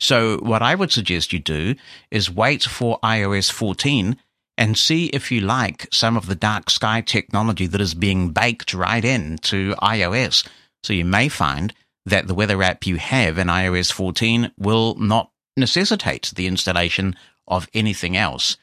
So what I would suggest you do is wait for i O S fourteen and see if you like some of the Dark Sky technology that is being baked right in to iOS. So you may find that the weather app you have in i O S fourteen will not necessitate the installation of anything else.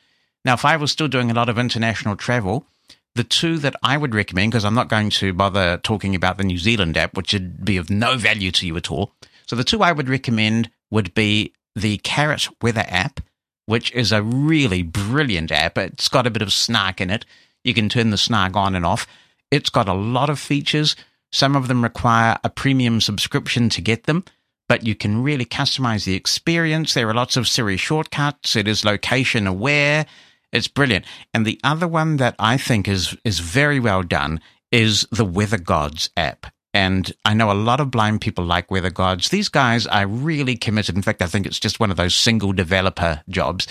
Now, if I was still doing a lot of international travel, the two that I would recommend, because I'm not going to bother talking about the New Zealand app, which would be of no value to you at all. So the two I would recommend would be the Carrot Weather app, which is a really brilliant app. It's got a bit of snark in it. You can turn the snark on and off. It's got a lot of features. Some of them require a premium subscription to get them, but you can really customize the experience. There are lots of Siri shortcuts. It is location aware. It's brilliant. And the other one that I think is is very well done is the Weather Gods app. And I know a lot of blind people like Weather Gods. These guys are really committed. In fact, I think it's just one of those single developer jobs.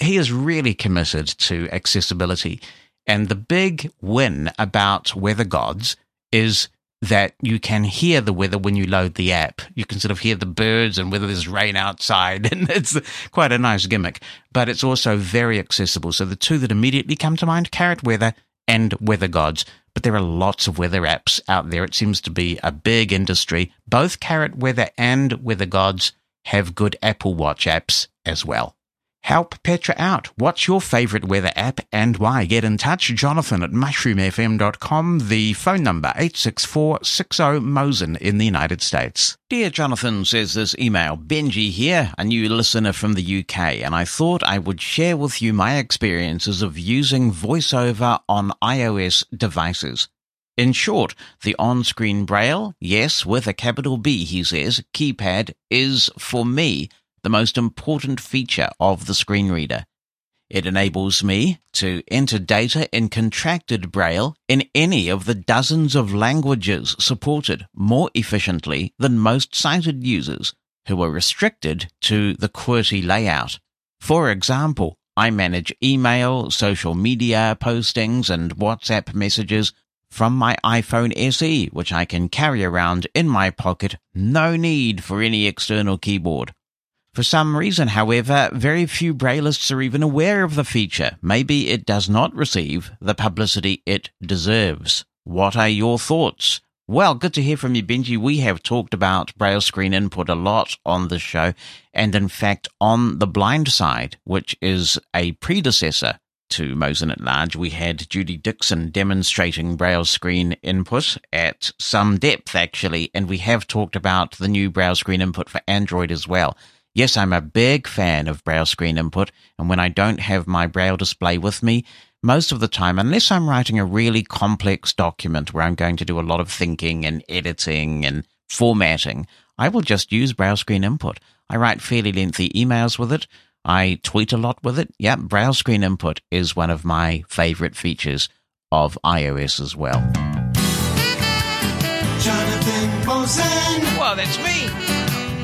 He is really committed to accessibility. And the big win about Weather Gods is that you can hear the weather when you load the app. You can sort of hear the birds and whether there's rain outside. And it's quite a nice gimmick. But it's also very accessible. So the two that immediately come to mind, Carrot Weather and Weather Gods. But there are lots of weather apps out there. It seems to be a big industry. Both Carrot Weather and Weather Gods have good Apple Watch apps as well. Help Petra out. What's your favourite weather app and why? Get in touch. Jonathan at mushroom f m dot com. The phone number eight six four, six zero, M O S I N in the United States. Dear Jonathan, says this email, Benji here, a new listener from the U K, and I thought I would share with you my experiences of using VoiceOver on iOS devices. In short, the on-screen Braille, yes, with a capital B, he says, keypad is, for me, the most important feature of the screen reader. It enables me to enter data in contracted Braille in any of the dozens of languages supported more efficiently than most sighted users who are restricted to the QWERTY layout. For example, I manage email, social media postings, and WhatsApp messages from my iPhone S E, which I can carry around in my pocket, no need for any external keyboard. For some reason, however, very few Braillists are even aware of the feature. Maybe it does not receive the publicity it deserves. What are your thoughts? Well, good to hear from you, Benji. We have talked about Braille screen input a lot on this show, and in fact on The Blind Side, which is a predecessor to Mosin at Large, we had Judy Dixon demonstrating Braille screen input at some depth, actually, and we have talked about the new Braille screen input for Android as well. Yes, I'm a big fan of Braille screen input, and when I don't have my Braille display with me, most of the time, unless I'm writing a really complex document where I'm going to do a lot of thinking and editing and formatting, I will just use Braille screen input. I write fairly lengthy emails with it. I tweet a lot with it. Yeah, Braille screen input is one of my favorite features of iOS as well. Jonathan Mosin. Well, that's me.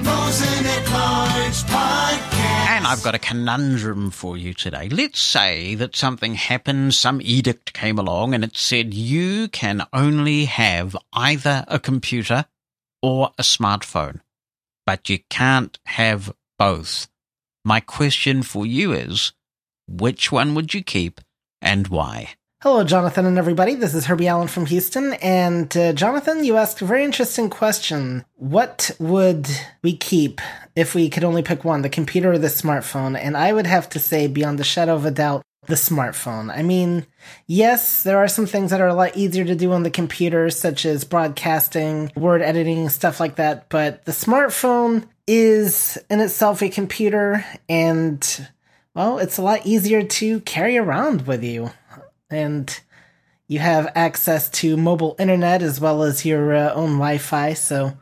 Mosin at Large Podcast. And I've got a conundrum for you today. Let's say that something happened, some edict came along, and it said you can only have either a computer or a smartphone, but you can't have both. My question for you is, which one would you keep and why? Hello, Jonathan and everybody. This is Herbie Allen from Houston. And uh, Jonathan, you asked a very interesting question. What would we keep if we could only pick one, the computer or the smartphone? And I would have to say, beyond the shadow of a doubt, the smartphone. I mean, yes, there are some things that are a lot easier to do on the computer, such as broadcasting, word editing, stuff like that. But the smartphone is in itself a computer, and, well, it's a lot easier to carry around with you. And you have access to mobile internet as well as your uh, own Wi-Fi. So,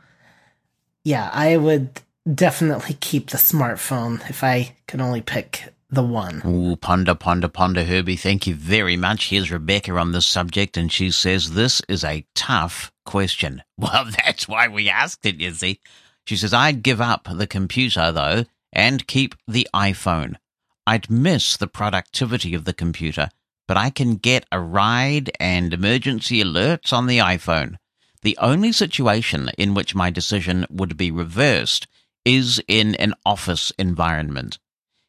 yeah, I would definitely keep the smartphone if I could only pick the one. Ooh, ponder, ponder, ponder, Herbie. Thank you very much. Here's Rebecca on this subject, and she says, this is a tough question. Well, that's why we asked it, you see. She says, I'd give up the computer, though, and keep the iPhone. I'd miss the productivity of the computer, but I can get a ride and emergency alerts on the iPhone. The only situation in which my decision would be reversed is in an office environment.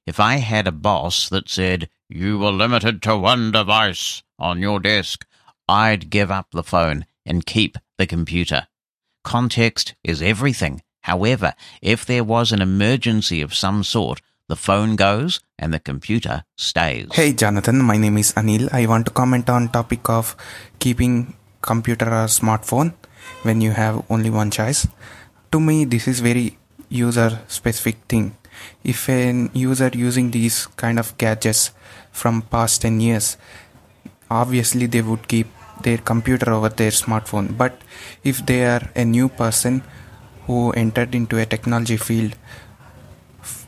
If I had a boss that said, you were limited to one device on your desk, I'd give up the phone and keep the computer. Context is everything. However, if there was an emergency of some sort, the phone goes and the computer stays. Hey, Jonathan, my name is Anil. I want to comment on topic of keeping computer or smartphone when you have only one choice. To me, this is very user-specific thing. If a user using these kind of gadgets from past ten years, obviously they would keep their computer over their smartphone. But if they are a new person who entered into a technology field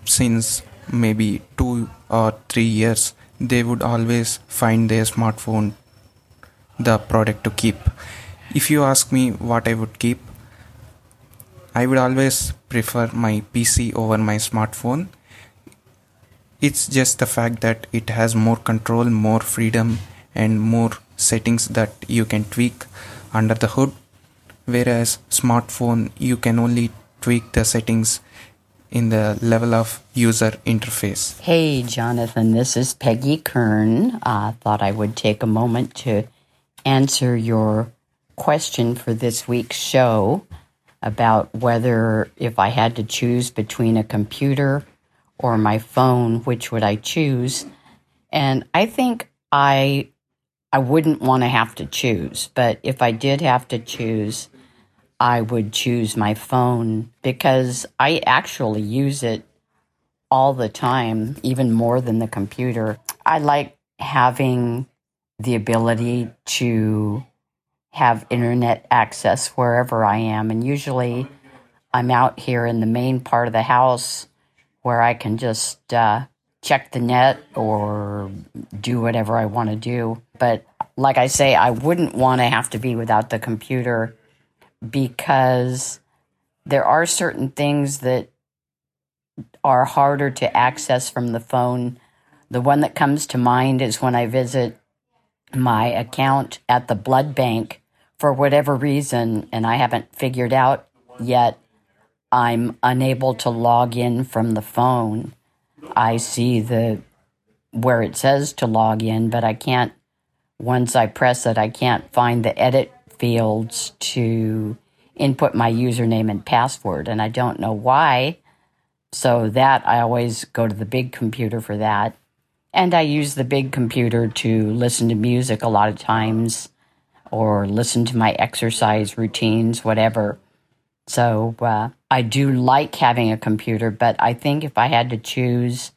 since maybe two or three years, they would always find their smartphone the product to keep. If you ask me what I would keep, I would always prefer my P C over my smartphone. It's just the fact that it has more control, more freedom, and more settings that you can tweak under the hood. Whereas smartphone, you can only tweak the settings in the level of user interface. Hey, Jonathan, this is Peggy Kern. I uh, thought I would take a moment to answer your question for this week's show about whether if I had to choose between a computer or my phone, which would I choose? And I think I I wouldn't want to have to choose, but if I did have to choose, I would choose my phone because I actually use it all the time, even more than the computer. I like having the ability to have internet access wherever I am. And usually I'm out here in the main part of the house where I can just uh, check the net or do whatever I want to do. But like I say, I wouldn't want to have to be without the computer, because there are certain things that are harder to access from the phone. The one that comes to mind is when I visit my account at the blood bank for whatever reason, and I haven't figured out yet, I'm unable to log in from the phone. I see the where it says to log in, but I can't, once I press it, I can't find the edit fields to input my username and password, and I don't know why. So that, I always go to the big computer for that. And I use the big computer to listen to music a lot of times, or listen to my exercise routines, whatever. So uh, I do like having a computer, but I think if I had to choose,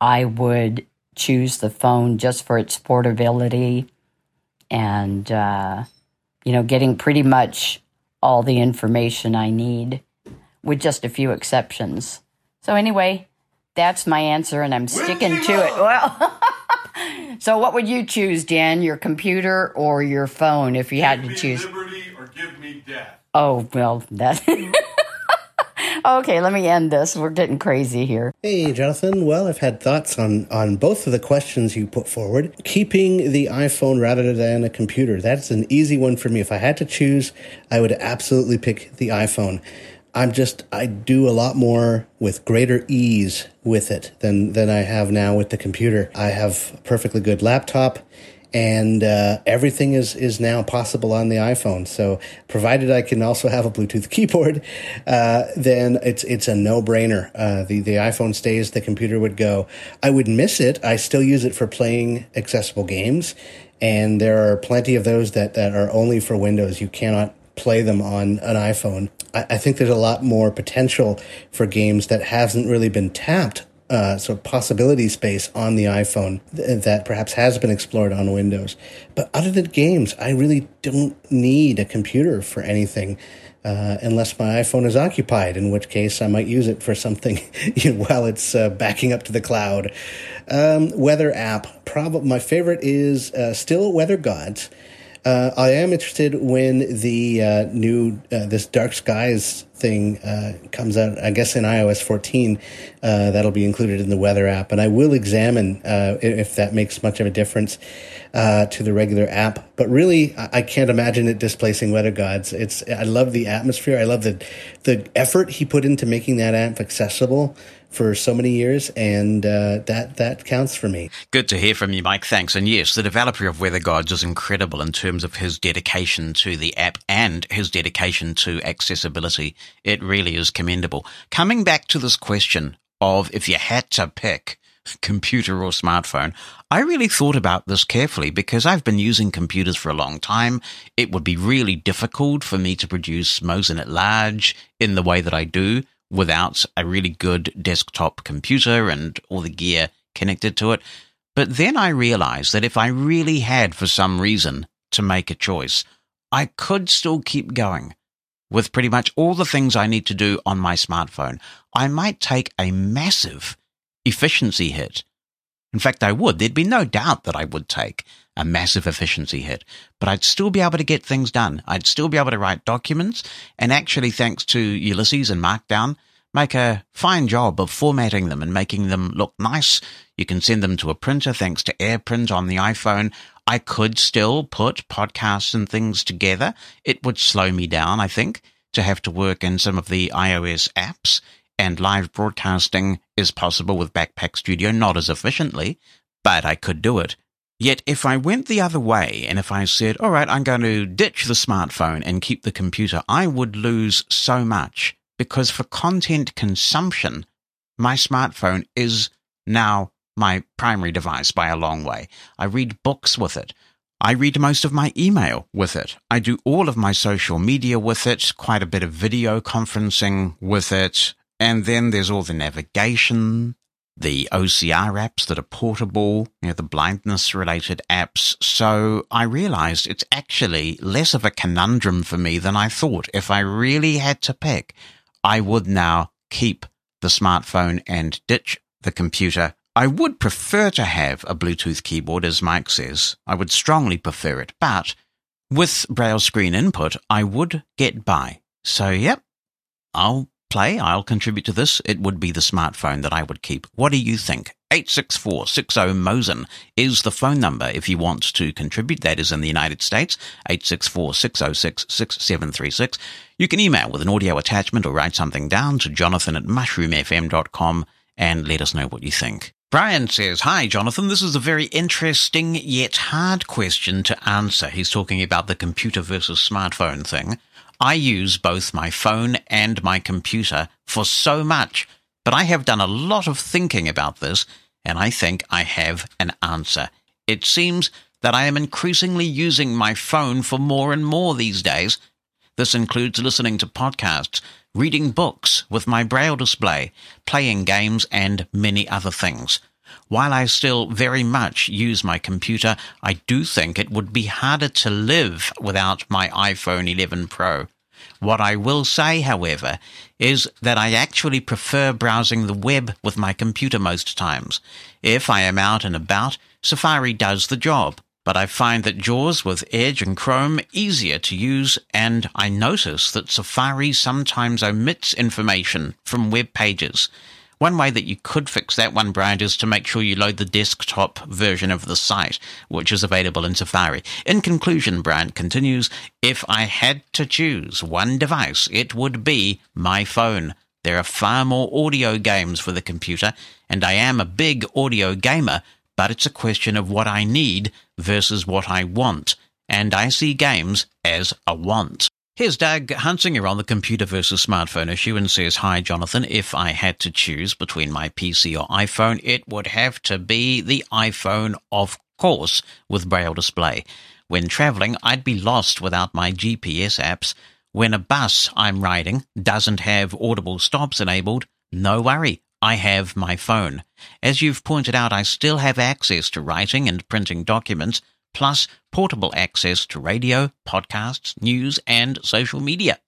I would choose the phone just for its portability and, uh, you know, getting pretty much all the information I need, with just a few exceptions. So anyway, that's my answer, and I'm sticking to it. Well, so what would you choose, Dan? Your computer or your phone, if you had to choose? Give me liberty or give me death. Oh, well, that. Okay, let me end this. We're getting crazy here. Hey, Jonathan. Well, I've had thoughts on, on both of the questions you put forward. Keeping the iPhone rather than a computer. That's an easy one for me. If I had to choose, I would absolutely pick the iPhone. I'm just, I do a lot more with greater ease with it than, than I have now with the computer. I have a perfectly good laptop, and uh, everything is, is now possible on the iPhone. So provided I can also have a Bluetooth keyboard, uh, then it's it's a no-brainer. Uh, the, the iPhone stays, the computer would go. I would miss it. I still use it for playing accessible games, and there are plenty of those that, that are only for Windows. You cannot play them on an iPhone. I think there's a lot more potential for games that hasn't really been tapped, uh, sort of possibility space on the iPhone that perhaps has been explored on Windows. But other than games, I really don't need a computer for anything, uh, unless my iPhone is occupied, in which case I might use it for something while it's uh, backing up to the cloud. Um, weather app. Probably my favorite is uh, still Weather Gods. Uh, I am interested when the uh, new, uh, this dark skies thing uh, comes out, I guess in i O S fourteen. Uh, that'll be included in the weather app. And I will examine uh, if that makes much of a difference uh, to the regular app. But really, I can't imagine it displacing Weather Gods. It's I love the atmosphere. I love the, the effort he put into making that app accessible for so many years, and uh, that that counts for me. Good to hear from you, Mike. Thanks. And yes, the developer of Weather Gods is incredible in terms of his dedication to the app and his dedication to accessibility. It really is commendable. Coming back to this question of if you had to pick computer or smartphone, I really thought about this carefully because I've been using computers for a long time. It would be really difficult for me to produce Mosin at Large in the way that I do without a really good desktop computer and all the gear connected to it. But then I realized that if I really had, for some reason, to make a choice, I could still keep going with pretty much all the things I need to do on my smartphone. I might take a massive efficiency hit. In fact, I would. There'd be no doubt that I would take a massive efficiency hit, but I'd still be able to get things done. I'd still be able to write documents and actually, thanks to Ulysses and Markdown, make a fine job of formatting them and making them look nice. You can send them to a printer thanks to AirPrint on the iPhone. I could still put podcasts and things together. It would slow me down, I think, to have to work in some of the iOS apps, and live broadcasting is possible with Backpack Studio, not as efficiently, but I could do it. Yet if I went the other way and if I said, all right, I'm going to ditch the smartphone and keep the computer, I would lose so much because for content consumption, my smartphone is now my primary device by a long way. I read books with it. I read most of my email with it. I do all of my social media with it, quite a bit of video conferencing with it. And then there's all the navigation, the O C R apps that are portable, you know, the blindness-related apps. So I realized it's actually less of a conundrum for me than I thought. If I really had to pick, I would now keep the smartphone and ditch the computer. I would prefer to have a Bluetooth keyboard, as Mike says. I would strongly prefer it, but with Braille screen input, I would get by. So, yep, I'll play, I'll contribute to this. It would be the smartphone that I would keep. What do you think? eight six four six zero MOSIN is the phone number if you want to contribute. That is in the United States, eight six four six zero six six seven three six. You can email with an audio attachment or write something down to jonathan at mushroom f m dot com and let us know what you think. Brian says, "Hi, Jonathan. This is a very interesting yet hard question to answer." He's talking about the computer versus smartphone thing. I use both my phone and my computer for so much, but I have done a lot of thinking about this, and I think I have an answer. It seems that I am increasingly using my phone for more and more these days. This includes listening to podcasts, reading books with my Braille display, playing games, and many other things. While I still very much use my computer, I do think it would be harder to live without my iPhone eleven Pro. What I will say, however, is that I actually prefer browsing the web with my computer most times. If I am out and about, Safari does the job, but I find that JAWS with Edge and Chrome easier to use, and I notice that Safari sometimes omits information from web pages. One way that you could fix that one, Brian, is to make sure you load the desktop version of the site, which is available in Safari. In conclusion, Brian continues, "If I had to choose one device, it would be my phone. There are far more audio games for the computer, and I am a big audio gamer, but it's a question of what I need versus what I want, and I see games as a want." Here's Doug Hunsinger on the computer versus smartphone issue and says, "Hi, Jonathan. If I had to choose between my P C or iPhone, it would have to be the iPhone, of course, with Braille display. When traveling, I'd be lost without my G P S apps. When a bus I'm riding doesn't have audible stops enabled, no worry. I have my phone. As you've pointed out, I still have access to writing and printing documents, plus portable access to radio, podcasts, news, and social media.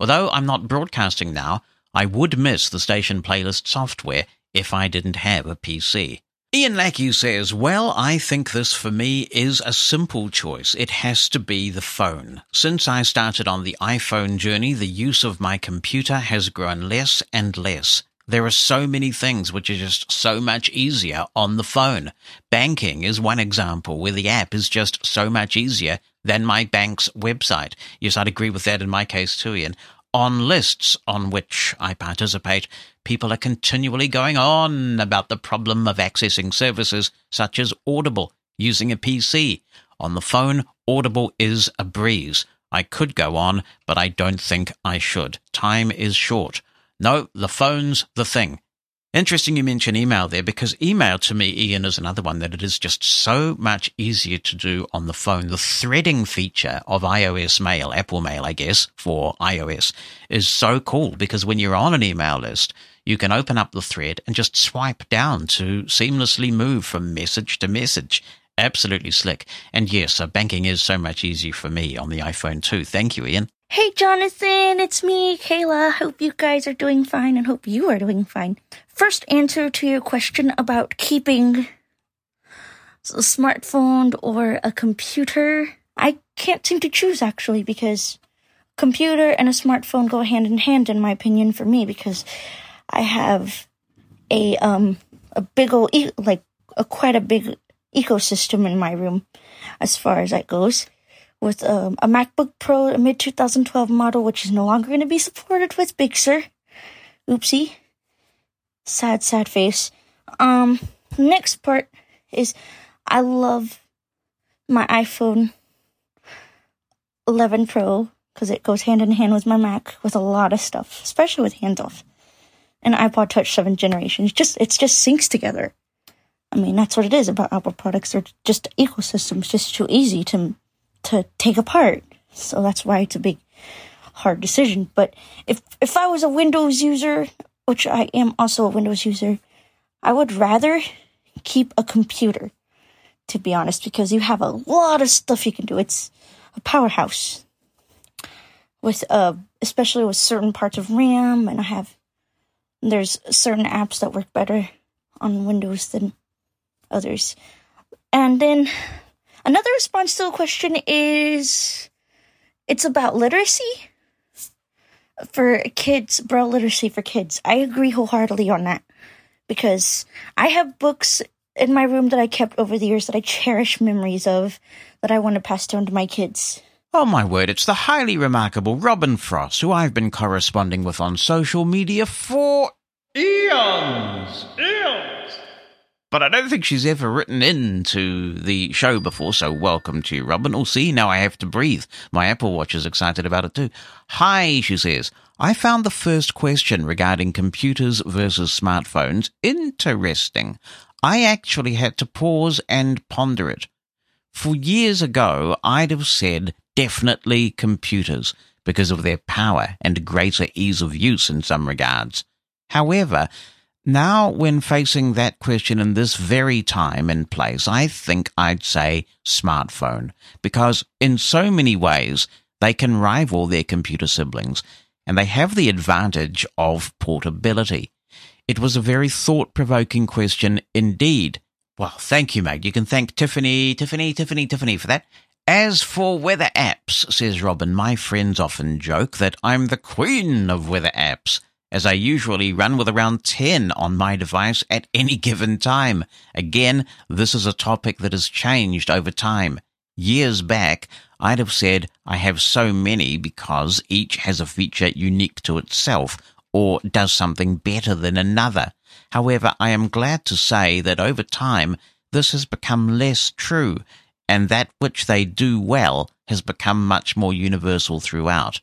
Although I'm not broadcasting now, I would miss the station playlist software if I didn't have a P C." Ian Lackey says, "Well, I think this for me is a simple choice. It has to be the phone. Since I started on the iPhone journey, the use of my computer has grown less and less. There are so many things which are just so much easier on the phone. Banking is one example where the app is just so much easier than my bank's website." Yes, I'd agree with that in my case too, Ian. "On lists on which I participate, people are continually going on about the problem of accessing services such as Audible using a P C. On the phone, Audible is a breeze. I could go on, but I don't think I should. Time is short. No, the phone's the thing." Interesting you mention email there, because email to me, Ian, is another one that it is just so much easier to do on the phone. The threading feature of iOS Mail, Apple Mail, I guess, for iOS, is so cool, because when you're on an email list, you can open up the thread and just swipe down to seamlessly move from message to message. Absolutely slick. And yes, so banking is so much easier for me on the iPhone too. Thank you, Ian. Hey, Jonathan, it's me, Kayla. Hope you guys are doing fine and hope you are doing fine. First answer to your question about keeping a smartphone or a computer. I can't seem to choose, actually, because a computer and a smartphone go hand in hand, in my opinion, for me, because I have a um a big old, e- like, a quite a big ecosystem in my room as far as that goes, with um, a MacBook Pro, a mid twenty twelve model, which is no longer going to be supported with Big Sur. Oopsie. Sad, sad face. Um, next part is I love my iPhone eleven Pro because it goes hand in hand with my Mac with a lot of stuff, especially with hands-off. And iPod Touch seventh generation. It just, it just syncs together. I mean, that's what it is about Apple products. They're just ecosystems, just too easy to to take apart. So that's why it's a big, hard decision. But if if I was a Windows user, which I am also a Windows user, I would rather keep a computer, to be honest, because you have a lot of stuff you can do. It's a powerhouse, with uh, especially with certain parts of RAM, and I have there's certain apps that work better on Windows than others. And then another response to the question is, it's about literacy for kids, Braille literacy for kids. I agree wholeheartedly on that, because I have books in my room that I kept over the years that I cherish memories of that I want to pass down to my kids. Oh my word, it's the highly remarkable Robin Frost, who I've been corresponding with on social media for eons, eons. But I don't think she's ever written into the show before, so welcome to you, Robin. Oh, see, now I have to breathe. My Apple Watch is excited about it too. Hi, she says, I found the first question regarding computers versus smartphones interesting. I actually had to pause and ponder it. For years ago, I'd have said definitely computers because of their power and greater ease of use in some regards. However, now when facing that question in this very time and place, I think I'd say smartphone, because in so many ways they can rival their computer siblings and they have the advantage of portability. It was a very thought-provoking question indeed. Well, thank you, mate. You can thank Tiffany, Tiffany, Tiffany, Tiffany for that. As for weather apps, says Robin, my friends often joke that I'm the queen of weather apps, as I usually run with around ten on my device at any given time. Again, this is a topic that has changed over time. Years back, I'd have said I have so many because each has a feature unique to itself or does something better than another. However, I am glad to say that over time, this has become less true, and that which they do well has become much more universal throughout.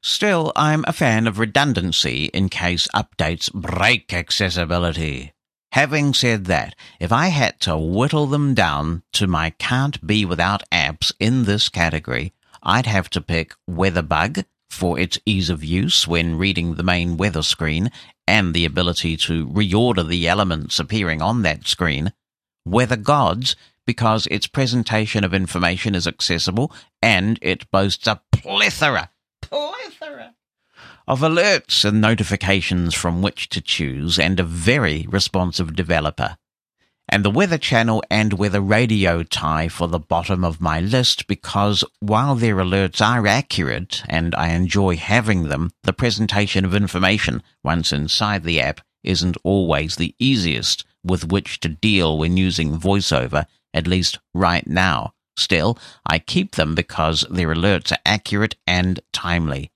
Still, I'm a fan of redundancy in case updates break accessibility. Having said that, if I had to whittle them down to my can't be without apps in this category, I'd have to pick WeatherBug for its ease of use when reading the main weather screen and the ability to reorder the elements appearing on that screen, Weather Gods, because its presentation of information is accessible and it boasts a plethora, plethora of alerts and notifications from which to choose and a very responsive developer. And the Weather Channel and Weather Radio tie for the bottom of my list because while their alerts are accurate and I enjoy having them, the presentation of information once inside the app isn't always the easiest with which to deal when using VoiceOver, at least right now. Still, I keep them because their alerts are accurate and timely.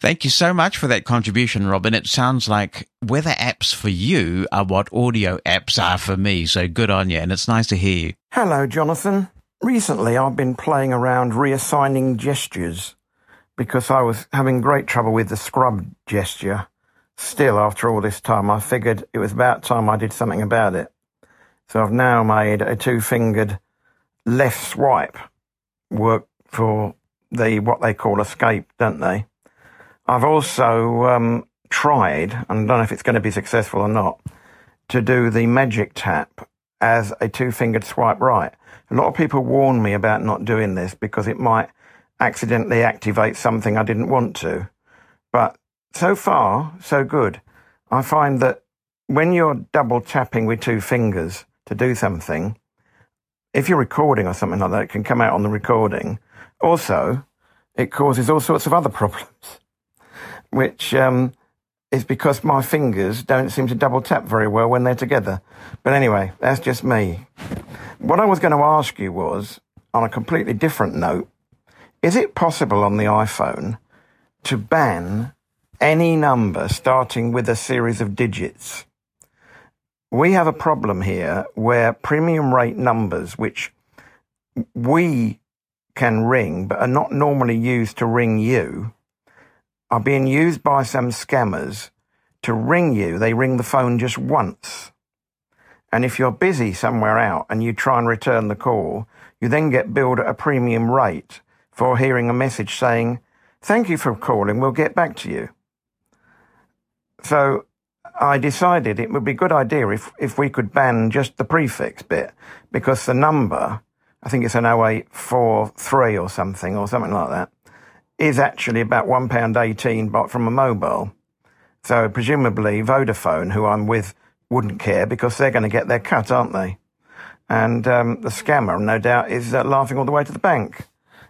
Thank you so much for that contribution, Robin. It sounds like weather apps for you are what audio apps are for me, so good on you, and it's nice to hear you. Hello, Jonathan. Recently, I've been playing around reassigning gestures because I was having great trouble with the scrub gesture. Still, after all this time, I figured it was about time I did something about it. So I've now made a two-fingered left swipe work for the what they call escape, don't they? I've also um, tried, and I don't know if it's going to be successful or not, to do the magic tap as a two-fingered swipe right. A lot of people warn me about not doing this because it might accidentally activate something I didn't want to. But so far, so good. I find that when you're double tapping with two fingers to do something, if you're recording or something like that, it can come out on the recording. Also, it causes all sorts of other problems, which um, is because my fingers don't seem to double tap very well when they're together. But anyway, that's just me. What I was going to ask you was, on a completely different note, is it possible on the iPhone to ban any number starting with a series of digits? We have a problem here where premium rate numbers, which we can ring but are not normally used to ring you, are being used by some scammers to ring you. They ring the phone just once. And if you're busy somewhere out and you try and return the call, you then get billed at a premium rate for hearing a message saying, thank you for calling, we'll get back to you. So I decided it would be a good idea if, if we could ban just the prefix bit, because the number, I think it's an oh eight four three or something, or something like that, is actually about one pound eighteen, but from a mobile. So presumably Vodafone, who I'm with, wouldn't care because they're going to get their cut, aren't they? And um, the scammer, no doubt, is uh, laughing all the way to the bank.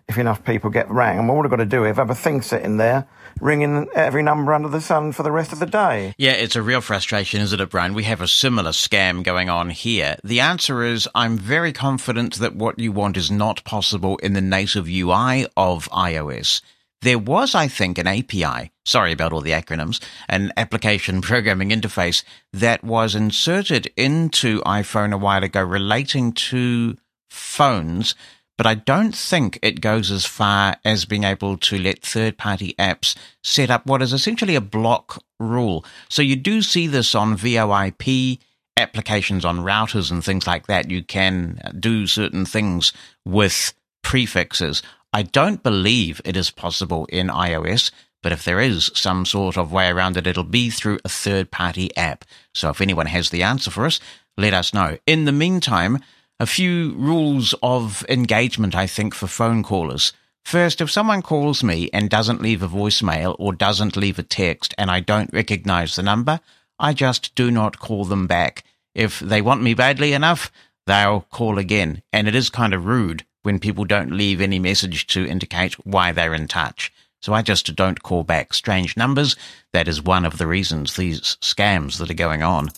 If enough people get rang, and all I've got to do is have a thing sitting there, ringing every number under the sun for the rest of the day. Yeah, it's a real frustration, isn't it, Brian? We have a similar scam going on here. The answer is, I'm very confident that what you want is not possible in the native U I of iOS. There was, I think, an A P I, sorry about all the acronyms, an application programming interface that was inserted into iPhone a while ago relating to phones, but I don't think it goes as far as being able to let third-party apps set up what is essentially a block rule. So you do see this on VoIP applications, on routers and things like that. You can do certain things with prefixes. I don't believe it is possible in iOS, but if there is some sort of way around it, it'll be through a third-party app. So if anyone has the answer for us, let us know. In the meantime, a few rules of engagement, I think, for phone callers. First, if someone calls me and doesn't leave a voicemail or doesn't leave a text and I don't recognize the number, I just do not call them back. If they want me badly enough, they'll call again. And it is kind of rude when people don't leave any message to indicate why they're in touch. So I just don't call back strange numbers. That is one of the reasons these scams that are going on.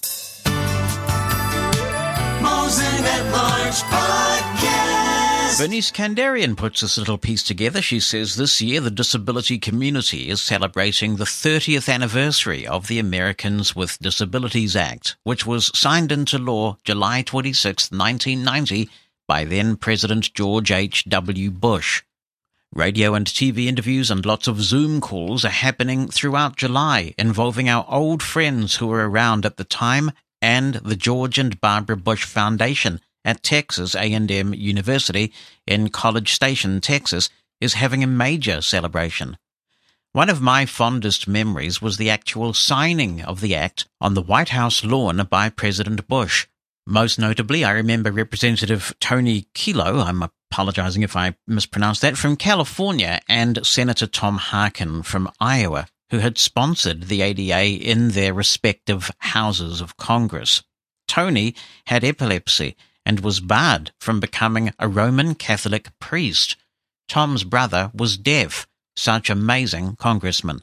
Podcast. Bernice Kandarian puts this little piece together. She says this year the disability community is celebrating the thirtieth anniversary of the Americans with Disabilities Act, which was signed into law July twenty-sixth, nineteen ninety, by then President George H W Bush. Radio and T V interviews and lots of Zoom calls are happening throughout July, involving our old friends who were around at the time and the George and Barbara Bush Foundation at Texas A and M University in College Station, Texas, is having a major celebration. One of my fondest memories was the actual signing of the act on the White House lawn by President Bush. Most notably, I remember Representative Tony Kelo, I'm apologizing if I mispronounce that, from California, and Senator Tom Harkin from Iowa, who had sponsored the A D A in their respective houses of Congress. Tony had epilepsy and was barred from becoming a Roman Catholic priest. Tom's brother was deaf. Such amazing congressmen.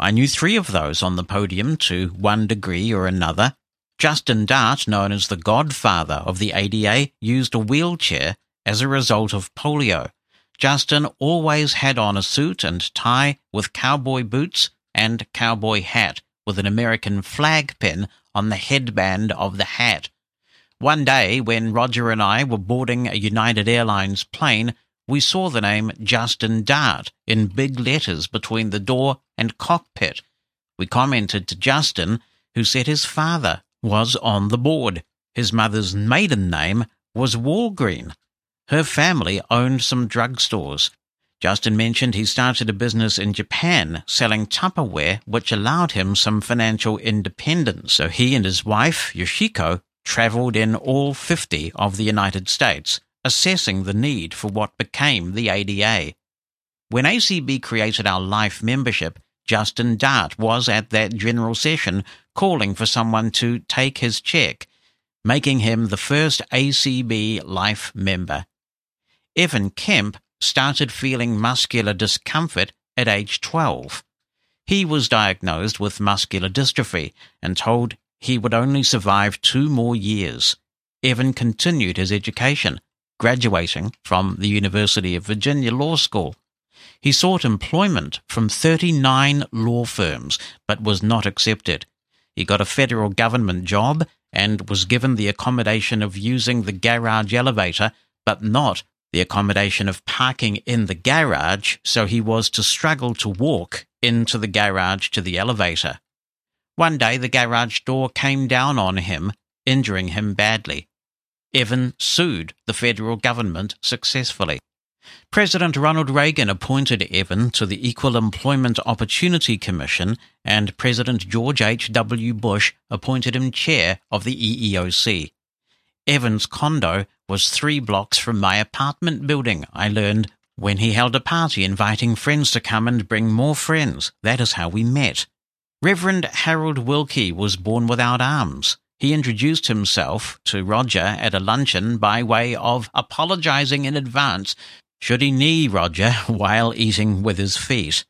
I knew three of those on the podium to one degree or another. Justin Dart, known as the godfather of the A D A, used a wheelchair as a result of polio. Justin always had on a suit and tie with cowboy boots and cowboy hat with an American flag pin on the headband of the hat. One day, when Roger and I were boarding a United Airlines plane, we saw the name Justin Dart in big letters between the door and cockpit. We commented to Justin, who said his father was on the board. His mother's maiden name was Walgreen. Her family owned some drugstores. Justin mentioned he started a business in Japan selling Tupperware, which allowed him some financial independence. So he and his wife, Yoshiko, traveled in all fifty of the United States, assessing the need for what became the A D A. When A C B created our Life membership, Justin Dart was at that general session calling for someone to take his check, making him the first A C B Life member. Evan Kemp started feeling muscular discomfort at age twelve. He was diagnosed with muscular dystrophy and told he would only survive two more years. Evan continued his education, graduating from the University of Virginia Law School. He sought employment from thirty-nine law firms, but was not accepted. He got a federal government job and was given the accommodation of using the garage elevator, but not the accommodation of parking in the garage, so he was to struggle to walk into the garage to the elevator. One day the garage door came down on him, injuring him badly. Evan sued the federal government successfully. President Ronald Reagan appointed Evan to the Equal Employment Opportunity Commission, and President George H W Bush appointed him chair of the E E O C. Evan's condo was three blocks from my apartment building, I learned, when he held a party inviting friends to come and bring more friends. That is how we met. Reverend Harold Wilkie was born without arms. He introduced himself to Roger at a luncheon by way of apologizing in advance should he knee Roger while eating with his feet.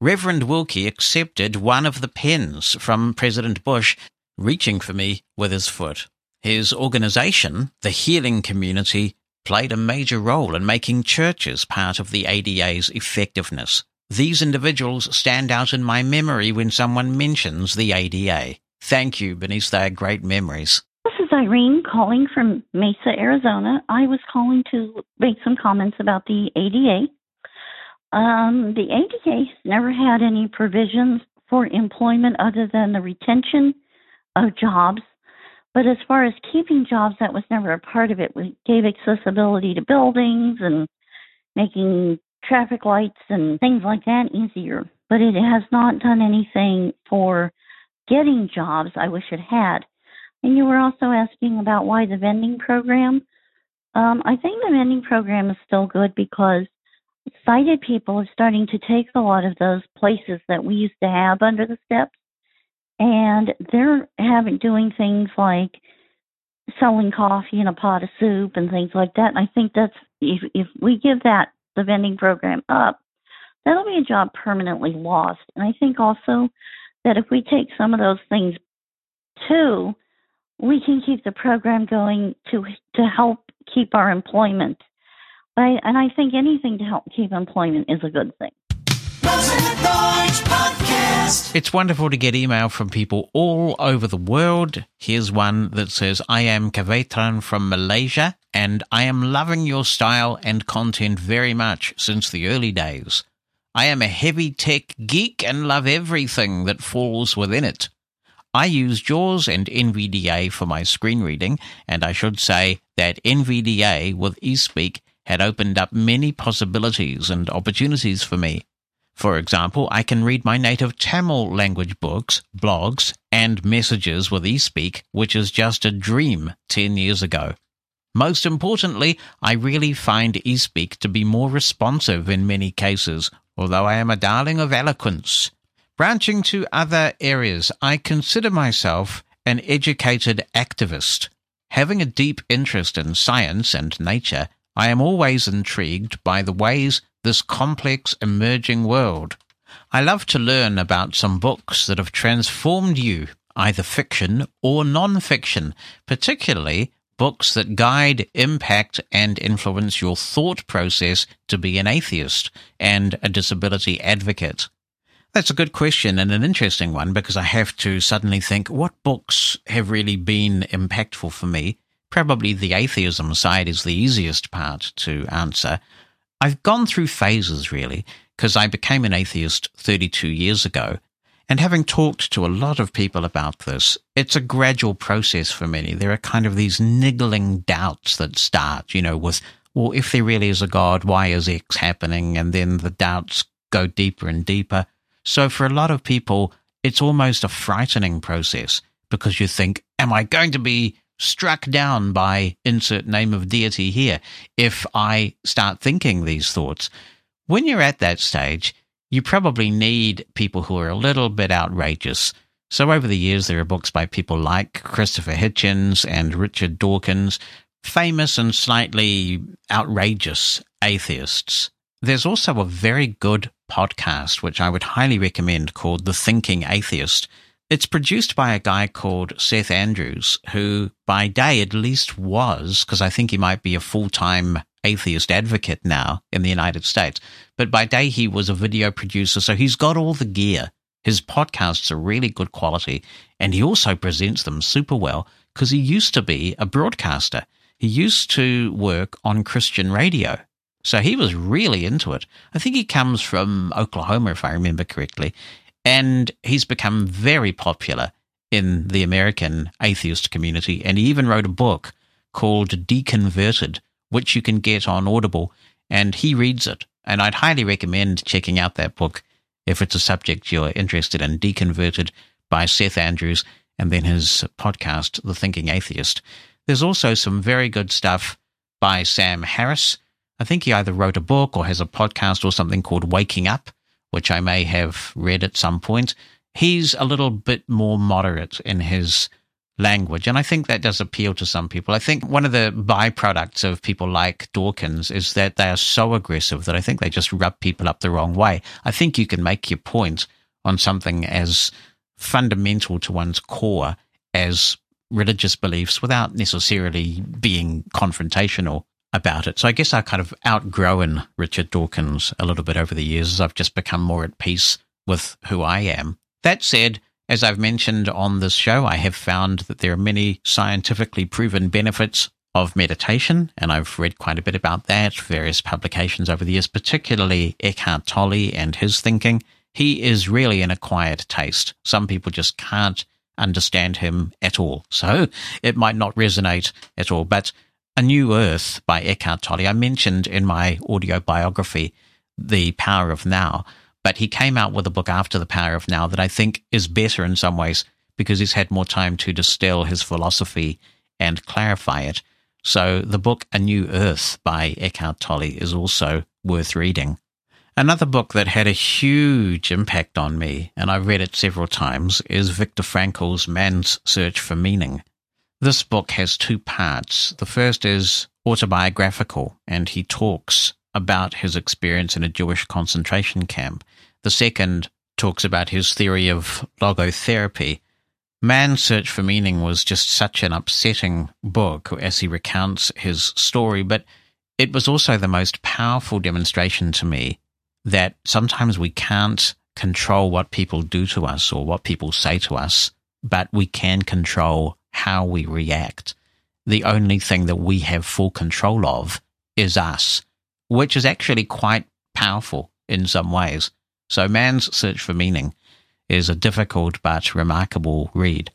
Reverend Wilkie accepted one of the pins from President Bush, reaching for me with his foot. His organization, the Healing Community, played a major role in making churches part of the A D A's effectiveness. These individuals stand out in my memory when someone mentions the A D A. Thank you, beneath their great memories. This is Irene calling from Mesa, Arizona. I was calling to make some comments about the A D A. Um, the A D A has never had any provisions for employment other than the retention of jobs. But as far as keeping jobs, that was never a part of it. We gave accessibility to buildings and making traffic lights and things like that easier. But it has not done anything for getting jobs. I wish it had. And you were also asking about why the vending program. Um, I think the vending program is still good because sighted people are starting to take a lot of those places that we used to have under the steps, and they're having doing things like selling coffee and a pot of soup and things like that. And I think that's if if we give that the vending program up, that'll be a job permanently lost. And I think also that if we take some of those things too, we can keep the program going to to help keep our employment. I, and I think anything to help keep employment is a good thing. It's wonderful to get email from people all over the world. Here's one that says, I am Kavetran from Malaysia, and I am loving your style and content very much since the early days. I am a heavy tech geek and love everything that falls within it. I use JAWS and N V D A for my screen reading, and I should say that N V D A with eSpeak had opened up many possibilities and opportunities for me. For example, I can read my native Tamil language books, blogs, and messages with eSpeak, which is just a dream ten years ago. Most importantly, I really find eSpeak to be more responsive in many cases, although I am a darling of eloquence. Branching to other areas, I consider myself an educated activist. Having a deep interest in science and nature, I am always intrigued by the ways this complex emerging world. I love to learn about some books that have transformed you, either fiction or non-fiction, particularly books that guide, impact, and influence your thought process to be an atheist and a disability advocate. That's a good question and an interesting one, because I have to suddenly think, what books have really been impactful for me? Probably the atheism side is the easiest part to answer. I've gone through phases, really, because I became an atheist thirty-two years ago. And having talked to a lot of people about this, it's a gradual process for many. There are kind of these niggling doubts that start, you know, with, well, if there really is a God, why is X happening? And then the doubts go deeper and deeper. So for a lot of people, it's almost a frightening process, because you think, am I going to be struck down by insert name of deity here if I start thinking these thoughts? When you're at that stage, you probably need people who are a little bit outrageous. So over the years, there are books by people like Christopher Hitchens and Richard Dawkins, famous and slightly outrageous atheists. There's also a very good podcast, which I would highly recommend, called The Thinking Atheist. It's produced by a guy called Seth Andrews, who by day at least was, because I think he might be a full-time atheist advocate now in the United States, but by day he was a video producer, so he's got all the gear. His podcasts are really good quality, and he also presents them super well, because he used to be a broadcaster. He used to work on Christian radio, so he was really into it. I think he comes from Oklahoma, if I remember correctly. And he's become very popular in the American atheist community. And he even wrote a book called Deconverted, which you can get on Audible. And he reads it. And I'd highly recommend checking out that book if it's a subject you're interested in. Deconverted by Seth Andrews, and then his podcast, The Thinking Atheist. There's also some very good stuff by Sam Harris. I think he either wrote a book or has a podcast or something called Waking Up, which I may have read at some point. He's a little bit more moderate in his language. And I think that does appeal to some people. I think one of the byproducts of people like Dawkins is that they are so aggressive that I think they just rub people up the wrong way. I think you can make your point on something as fundamental to one's core as religious beliefs without necessarily being confrontational about it. So I guess I've kind of outgrown Richard Dawkins a little bit over the years as I've just become more at peace with who I am. That said, as I've mentioned on this show, I have found that there are many scientifically proven benefits of meditation, and I've read quite a bit about that, various publications over the years, particularly Eckhart Tolle and his thinking. He is really an acquired taste. Some people just can't understand him at all, so it might not resonate at all. But A New Earth by Eckhart Tolle, I mentioned in my audio biography, The Power of Now, but he came out with a book after The Power of Now that I think is better in some ways because he's had more time to distill his philosophy and clarify it. So the book A New Earth by Eckhart Tolle is also worth reading. Another book that had a huge impact on me, and I've read it several times, is Viktor Frankl's Man's Search for Meaning. This book has two parts. The first is autobiographical, and he talks about his experience in a Jewish concentration camp. The second talks about his theory of logotherapy. Man's Search for Meaning was just such an upsetting book as he recounts his story, but it was also the most powerful demonstration to me that sometimes we can't control what people do to us or what people say to us, but we can control how we react. The only thing that we have full control of is us, which is actually quite powerful in some ways. So Man's Search for Meaning is a difficult but remarkable read.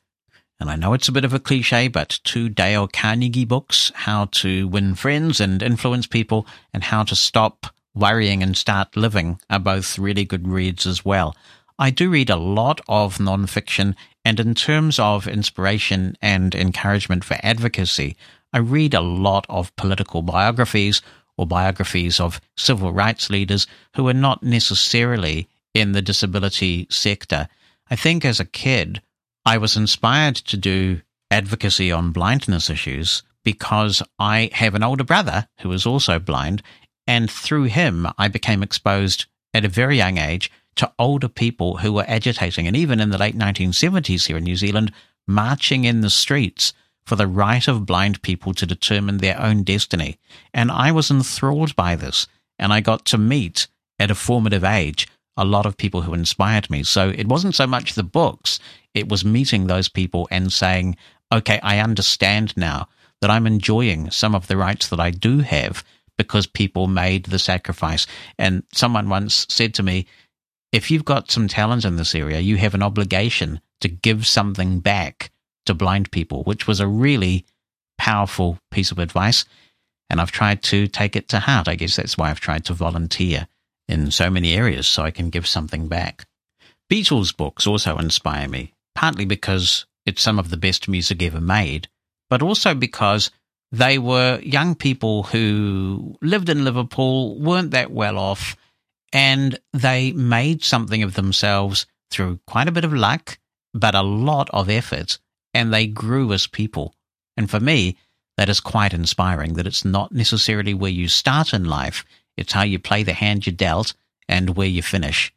And I know it's a bit of a cliche, but two Dale Carnegie books, How to Win Friends and Influence People, and How to Stop Worrying and Start Living, are both really good reads as well. I do read a lot of nonfiction, and in terms of inspiration and encouragement for advocacy, I read a lot of political biographies or biographies of civil rights leaders who are not necessarily in the disability sector. I think as a kid, I was inspired to do advocacy on blindness issues because I have an older brother who is also blind. And through him, I became exposed at a very young age to older people who were agitating, and even in the late nineteen seventies here in New Zealand, marching in the streets for the right of blind people to determine their own destiny. And I was enthralled by this, and I got to meet, at a formative age, a lot of people who inspired me. So it wasn't so much the books, it was meeting those people and saying, okay, I understand now that I'm enjoying some of the rights that I do have because people made the sacrifice. And someone once said to me, if you've got some talent in this area, you have an obligation to give something back to blind people, which was a really powerful piece of advice. And I've tried to take it to heart. I guess that's why I've tried to volunteer in so many areas, so I can give something back. Beatles books also inspire me, partly because it's some of the best music ever made, but also because they were young people who lived in Liverpool, weren't that well off, and they made something of themselves through quite a bit of luck, but a lot of effort, and they grew as people. And for me, that is quite inspiring, that it's not necessarily where you start in life, it's how you play the hand you're dealt and where you finish.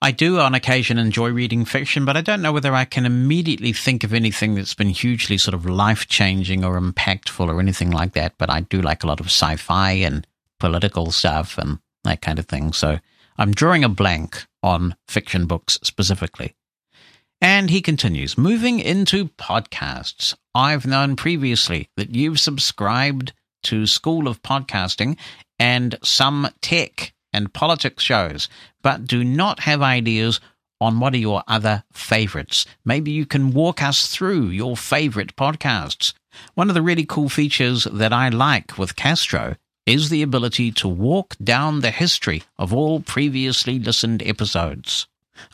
I do on occasion enjoy reading fiction, but I don't know whether I can immediately think of anything that's been hugely sort of life-changing or impactful or anything like that. But I do like a lot of sci-fi and political stuff and that kind of thing. So I'm drawing a blank on fiction books specifically. And he continues, moving into podcasts. I've known previously that you've subscribed to School of Podcasting and some tech and politics shows, but do not have ideas on what are your other favorites. Maybe you can walk us through your favorite podcasts. One of the really cool features that I like with Castro is the ability to walk down the history of all previously listened episodes.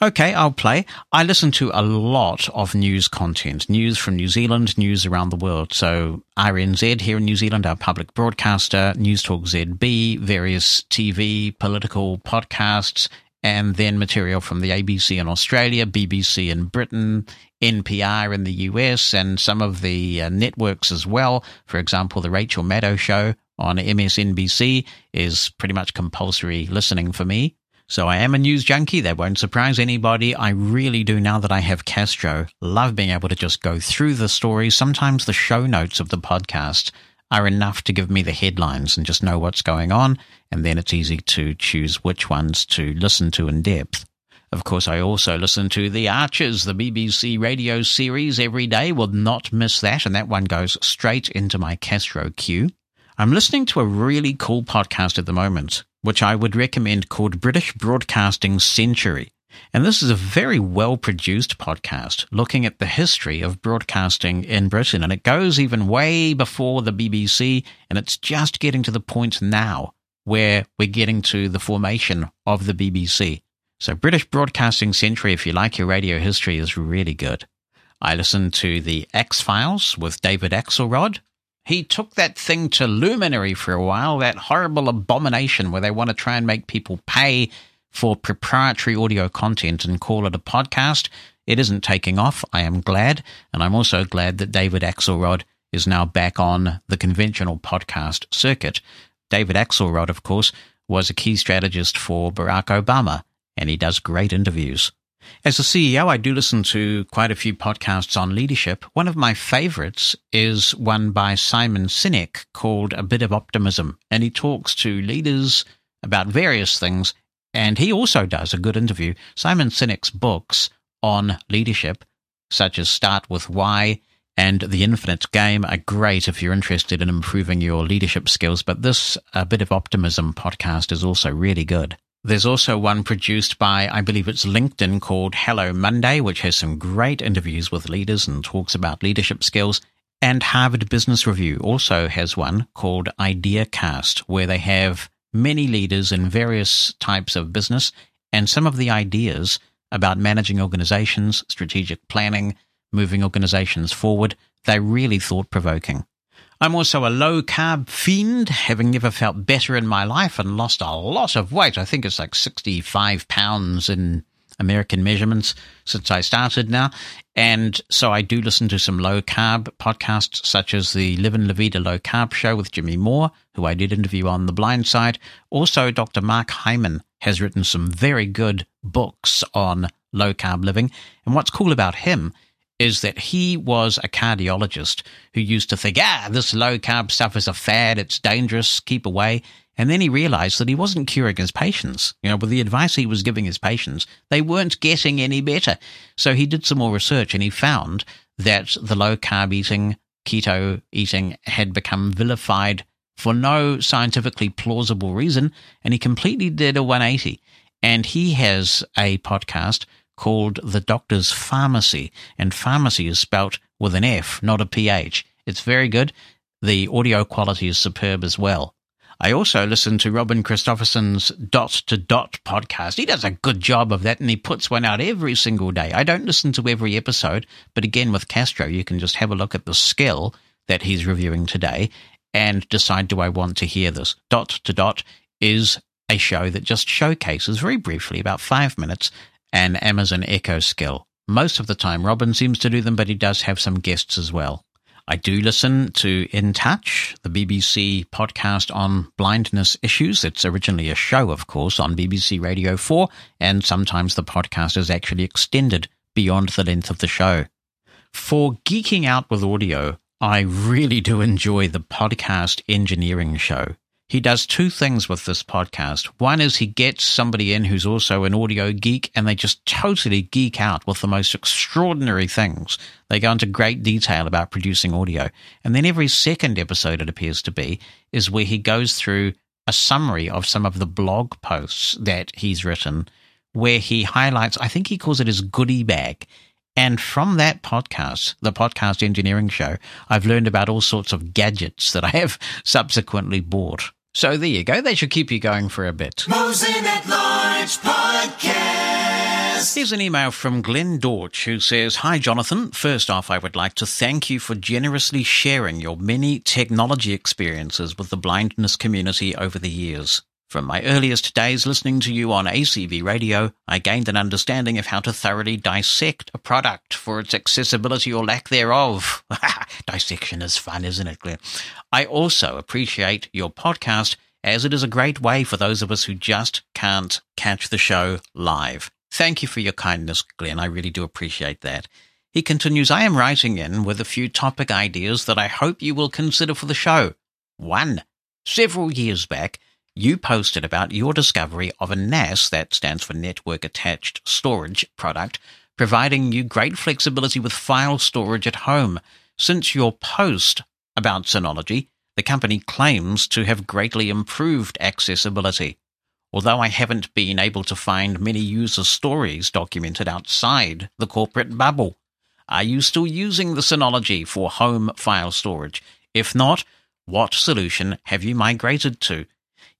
Okay, I'll play. I listen to a lot of news content, news from New Zealand, news around the world. So R N Z here in New Zealand, our public broadcaster, News Talk Z B, various T V, political podcasts, and then material from the A B C in Australia, B B C in Britain, N P R in the U S, and some of the uh, networks as well. For example, the Rachel Maddow show on M S N B C is pretty much compulsory listening for me. So I am a news junkie. That won't surprise anybody. I really do, now that I have Castro, love being able to just go through the stories. Sometimes the show notes of the podcast are enough to give me the headlines and just know what's going on, and then it's easy to choose which ones to listen to in depth. Of course, I also listen to The Archers, the B B C radio series, every day. Will not miss that, and that one goes straight into my Castro queue. I'm listening to a really cool podcast at the moment, which I would recommend, called British Broadcasting Century. And this is a very well-produced podcast looking at the history of broadcasting in Britain. And it goes even way before the B B C, and it's just getting to the point now where we're getting to the formation of the B B C. So British Broadcasting Century, if you like your radio history, is really good. I listened to The X-Files with David Axelrod. He took that thing to Luminary for a while, that horrible abomination where they want to try and make people pay for proprietary audio content and call it a podcast. It isn't taking off. I am glad. And I'm also glad that David Axelrod is now back on the conventional podcast circuit. David Axelrod, of course, was a key strategist for Barack Obama, and he does great interviews. As a C E O, I do listen to quite a few podcasts on leadership. One of my favorites is one by Simon Sinek called A Bit of Optimism, and he talks to leaders about various things. And he also does a good interview. Simon Sinek's books on leadership, such as Start With Why and The Infinite Game, are great if you're interested in improving your leadership skills. But this A Bit of Optimism podcast is also really good. There's also one produced by, I believe it's LinkedIn, called Hello Monday, which has some great interviews with leaders and talks about leadership skills. And Harvard Business Review also has one called IdeaCast, where they have many leaders in various types of business and some of the ideas about managing organizations, strategic planning, moving organizations forward. They're really thought-provoking. I'm also a low-carb fiend, having never felt better in my life and lost a lot of weight. I think it's like sixty-five pounds in American measurements since I started now. And so I do listen to some low-carb podcasts, such as the Livin' La Vida Low Carb Show with Jimmy Moore, who I did interview on The Blind Side. Also, Doctor Mark Hyman has written some very good books on low-carb living. And what's cool about him is that he was a cardiologist who used to think, ah, this low-carb stuff is a fad, it's dangerous, keep away. And then he realized that he wasn't curing his patients. You know, with the advice he was giving his patients, they weren't getting any better. So he did some more research, and he found that the low-carb eating, keto eating, had become vilified for no scientifically plausible reason, and he completely did a one eighty. And he has a podcast called The Doctor's Pharmacy, and pharmacy is spelt with an F, not a P H. It's very good. The audio quality is superb as well. I also listen to Robin Christopherson's Dot to Dot podcast. He does a good job of that, and he puts one out every single day. I don't listen to every episode, but again, with Castro, you can just have a look at the skill that he's reviewing today and decide, do I want to hear this? Dot to Dot is a show that just showcases very briefly, about five minutes, an Amazon Echo skill. Most of the time, Robin seems to do them, but he does have some guests as well. I do listen to In Touch, the B B C podcast on blindness issues. It's originally a show, of course, on B B C Radio four, and sometimes the podcast is actually extended beyond the length of the show. For geeking out with audio, I really do enjoy the Podcast Engineering Show. He does two things with this podcast. One is he gets somebody in who's also an audio geek, and they just totally geek out with the most extraordinary things. They go into great detail about producing audio. And then every second episode, it appears to be, is where he goes through a summary of some of the blog posts that he's written, where he highlights, I think he calls it his goodie bag. And from that podcast, the Podcast Engineering Show, I've learned about all sorts of gadgets that I have subsequently bought. So there you go. They should keep you going for a bit. Mosin at Large Podcast. Here's an email from Glenn Dorch, who says, "Hi, Jonathan. First off, I would like to thank you for generously sharing your many technology experiences with the blindness community over the years. From my earliest days listening to you on A C V radio, I gained an understanding of how to thoroughly dissect a product for its accessibility or lack thereof. Dissection is fun, isn't it, Claire? I also appreciate your podcast, as it is a great way for those of us who just can't catch the show live. Thank you for your kindness, Glenn. I really do appreciate that. He continues, I am writing in with a few topic ideas that I hope you will consider for the show. One, several years back, you posted about your discovery of a N A S, that stands for Network Attached Storage product, providing you great flexibility with file storage at home. Since your post about Synology, the company claims to have greatly improved accessibility. Although I haven't been able to find many user stories documented outside the corporate bubble, are you still using the Synology for home file storage? If not, what solution have you migrated to?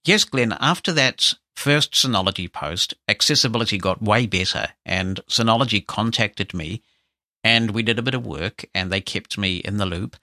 Yes, Glenn, after that first Synology post, accessibility got way better, and Synology contacted me, and we did a bit of work, and they kept me in the loop.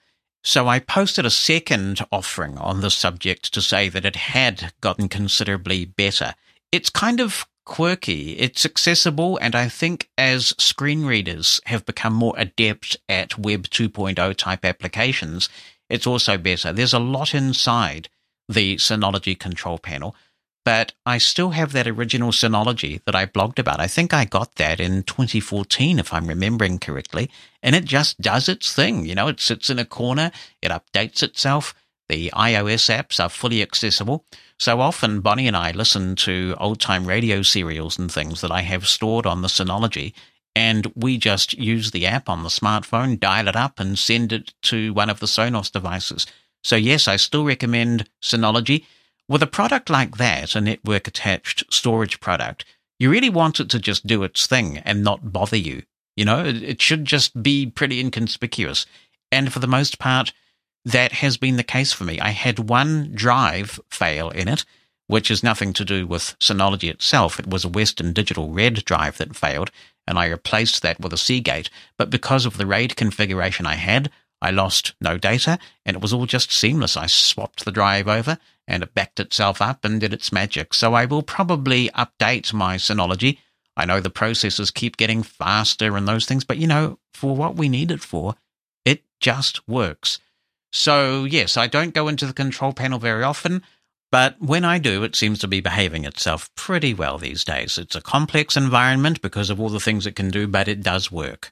So I posted a second offering on the subject to say that it had gotten considerably better. It's kind of quirky, it's accessible, and I think as screen readers have become more adept at Web two point oh type applications, it's also better. There's a lot inside the Synology control panel, but I still have that original Synology that I blogged about. I think I got that in twenty fourteen, if I'm remembering correctly, and it just does its thing. You know, it sits in a corner, it updates itself. The iOS apps are fully accessible. So often Bonnie and I listen to old-time radio serials and things that I have stored on the Synology, and we just use the app on the smartphone, dial it up, and send it to one of the Sonos devices. So yes, I still recommend Synology. With a product like that, a network-attached storage product, you really want it to just do its thing and not bother you. You know, it should just be pretty inconspicuous. And for the most part, that has been the case for me. I had one drive fail in it, which is nothing to do with Synology itself. It was a Western Digital RAID drive that failed, and I replaced that with a Seagate. But because of the RAID configuration I had, I lost no data, and it was all just seamless. I swapped the drive over, and it backed itself up and did its magic. So I will probably update my Synology. I know the processors keep getting faster and those things, but, you know, for what we need it for, it just works. So, yes, I don't go into the control panel very often, but when I do, it seems to be behaving itself pretty well these days. It's a complex environment because of all the things it can do, but it does work.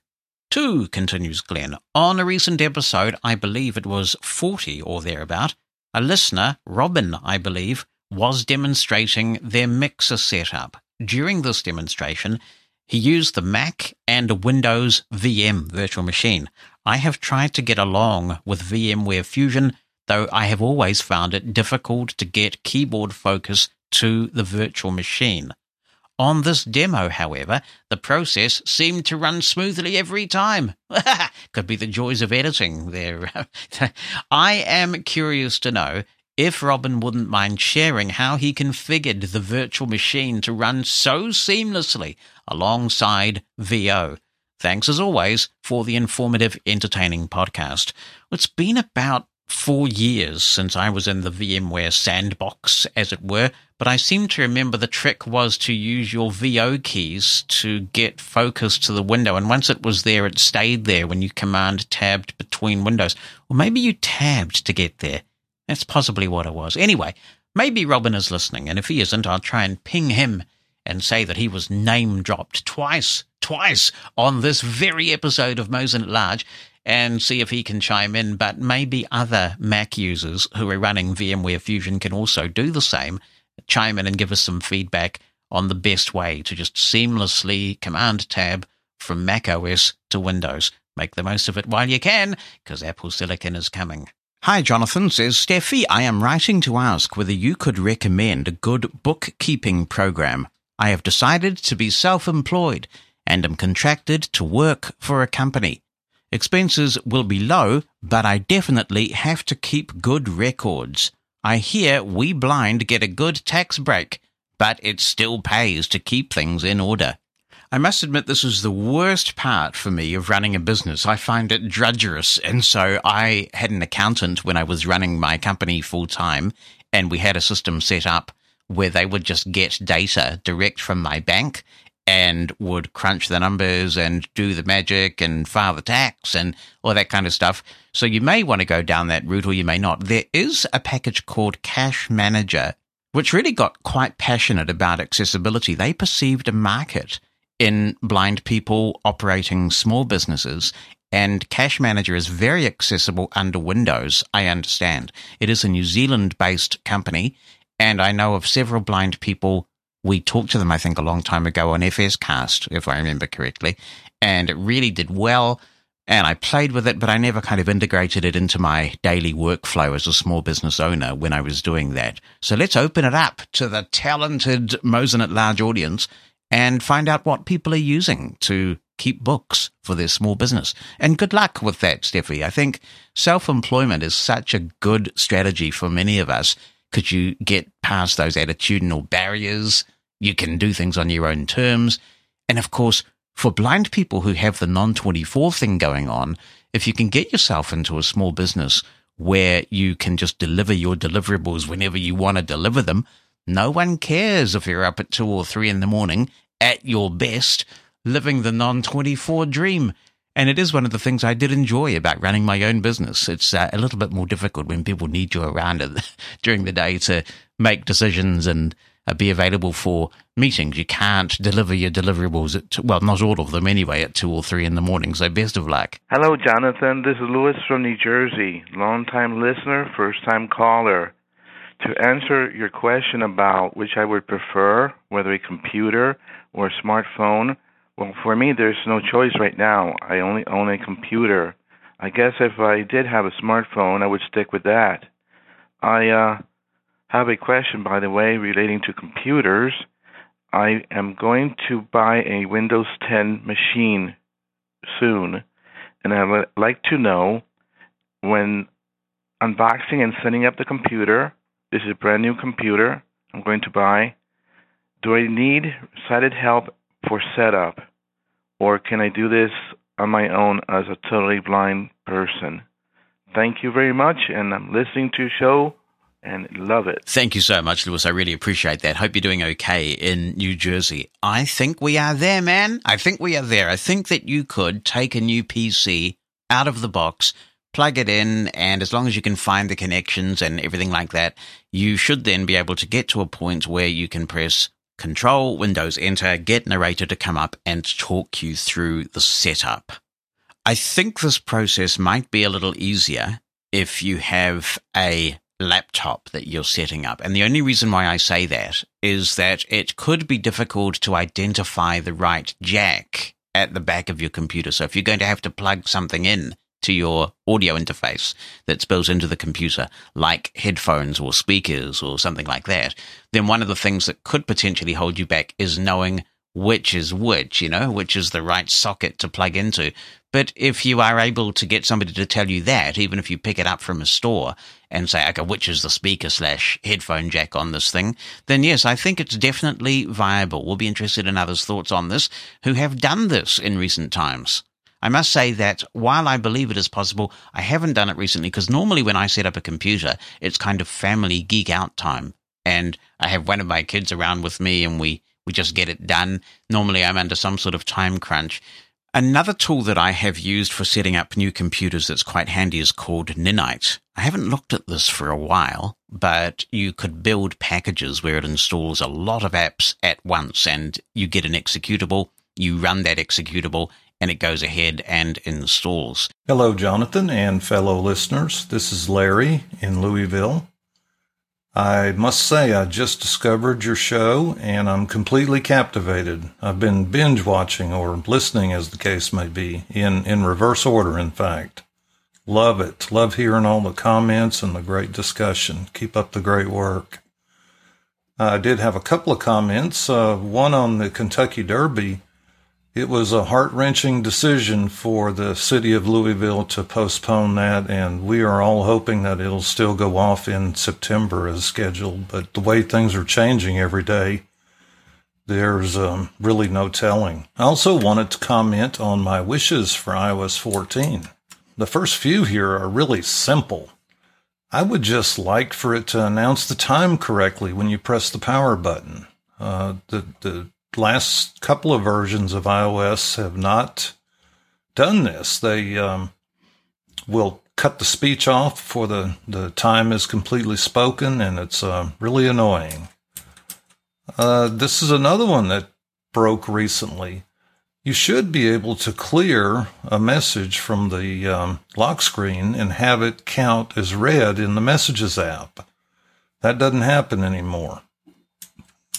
Two, continues Glenn, on a recent episode, I believe it was forty or thereabout, a listener, Robin, I believe, was demonstrating their mixer setup. During this demonstration, he used the Mac and a Windows V M virtual machine. I have tried to get along with VMware Fusion, though I have always found it difficult to get keyboard focus to the virtual machine. On this demo, however, the process seemed to run smoothly every time. Could be the joys of editing there. I am curious to know if Robin wouldn't mind sharing how he configured the virtual machine to run so seamlessly alongside V O. Thanks, as always, for the informative, entertaining podcast. It's been about four years since I was in the VMware sandbox, as it were, but I seem to remember the trick was to use your V O keys to get focus to the window, and once it was there, it stayed there when you command-tabbed between windows. Or maybe you tabbed to get there. That's possibly what it was. Anyway, maybe Robin is listening, and if he isn't, I'll try and ping him and say that he was name-dropped twice, twice on this very episode of Mosin at Large, and see if he can chime in, but maybe other Mac users who are running VMware Fusion can also do the same, chime in and give us some feedback on the best way to just seamlessly command-tab from Mac O S to Windows. Make the most of it while you can, because Apple Silicon is coming. Hi, Jonathan, says Steffi. I am writing to ask whether you could recommend a good bookkeeping program. I have decided to be self-employed and am contracted to work for a company. Expenses will be low, but I definitely have to keep good records. I hear we blind get a good tax break, but it still pays to keep things in order. I must admit this is the worst part for me of running a business. I find it drudgerous, and so I had an accountant when I was running my company full-time, and we had a system set up where they would just get data direct from my bank and would crunch the numbers and do the magic and file the tax and all that kind of stuff. So you may want to go down that route or you may not. There is a package called Cash Manager, which really got quite passionate about accessibility. They perceived a market in blind people operating small businesses, and Cash Manager is very accessible under Windows, I understand. It is a New Zealand-based company, and I know of several blind people. We talked to them, I think, a long time ago on FScast, if I remember correctly, and it really did well, and I played with it, but I never kind of integrated it into my daily workflow as a small business owner when I was doing that. So let's open it up to the talented Mosin at Large audience and find out what people are using to keep books for their small business. And good luck with that, Steffi. I think self-employment is such a good strategy for many of us. Could you get past those attitudinal barriers? You can do things on your own terms. And of course, for blind people who have the non twenty-four thing going on, if you can get yourself into a small business where you can just deliver your deliverables whenever you want to deliver them, no one cares if you're up at two or three in the morning at your best, living the non twenty-four dream. And it is one of the things I did enjoy about running my own business. It's uh, a little bit more difficult when people need you around during the day to make decisions and uh, be available for meetings. You can't deliver your deliverables, at two, well, not all of them anyway, at two or three in the morning. So best of luck. Hello, Jonathan. This is Lewis from New Jersey. Long-time listener, first-time caller. To answer your question about which I would prefer, whether a computer or a smartphone, well, for me, there's no choice right now. I only own a computer. I guess if I did have a smartphone, I would stick with that. I uh, have a question, by the way, relating to computers. I am going to buy a Windows ten machine soon, and I would like to know when unboxing and setting up the computer. This is a brand new computer I'm going to buy. Do I need sighted help for setup, or can I do this on my own as a totally blind person? Thank you very much, and I'm listening to your show and love it. Thank you so much, Lewis. I really appreciate that. Hope you're doing okay in New Jersey. I think we are there, man. I think we are there. I think that you could take a new P C out of the box, plug it in, and as long as you can find the connections and everything like that, you should then be able to get to a point where you can press Control, Windows, Enter, get narrator to come up and talk you through the setup. I think this process might be a little easier if you have a laptop that you're setting up. And the only reason why I say that is that it could be difficult to identify the right jack at the back of your computer. So if you're going to have to plug something in to your audio interface that's built into the computer, like headphones or speakers or something like that, then one of the things that could potentially hold you back is knowing which is which, you know, which is the right socket to plug into. But if you are able to get somebody to tell you that, even if you pick it up from a store and say, okay, which is the speaker slash headphone jack on this thing, then yes, I think it's definitely viable. We'll be interested in others' thoughts on this who have done this in recent times. I must say that while I believe it is possible, I haven't done it recently because normally when I set up a computer, it's kind of family geek out time. And I have one of my kids around with me and we, we just get it done. Normally I'm under some sort of time crunch. Another tool that I have used for setting up new computers that's quite handy is called Ninite. I haven't looked at this for a while, but you could build packages where it installs a lot of apps at once and you get an executable, you run that executable, and it goes ahead and installs. Hello, Jonathan and fellow listeners. This is Larry in Louisville. I must say I just discovered your show, and I'm completely captivated. I've been binge watching or listening, as the case may be, in, in reverse order, in fact. Love it. Love hearing all the comments and the great discussion. Keep up the great work. I did have a couple of comments, uh, one on the Kentucky Derby. It was a heart-wrenching decision for the city of Louisville to postpone that, and we are all hoping that it'll still go off in September as scheduled. But the way things are changing every day, there's um, really no telling. I also wanted to comment on my wishes for I O S fourteen. The first few here are really simple. I would just like for it to announce the time correctly when you press the power button. Uh, the, the last couple of versions of iOS have not done this. They um, will cut the speech off before the, the time is completely spoken, and it's uh, really annoying. Uh, this is another one that broke recently. You should be able to clear a message from the um, lock screen and have it count as read in the Messages app. That doesn't happen anymore.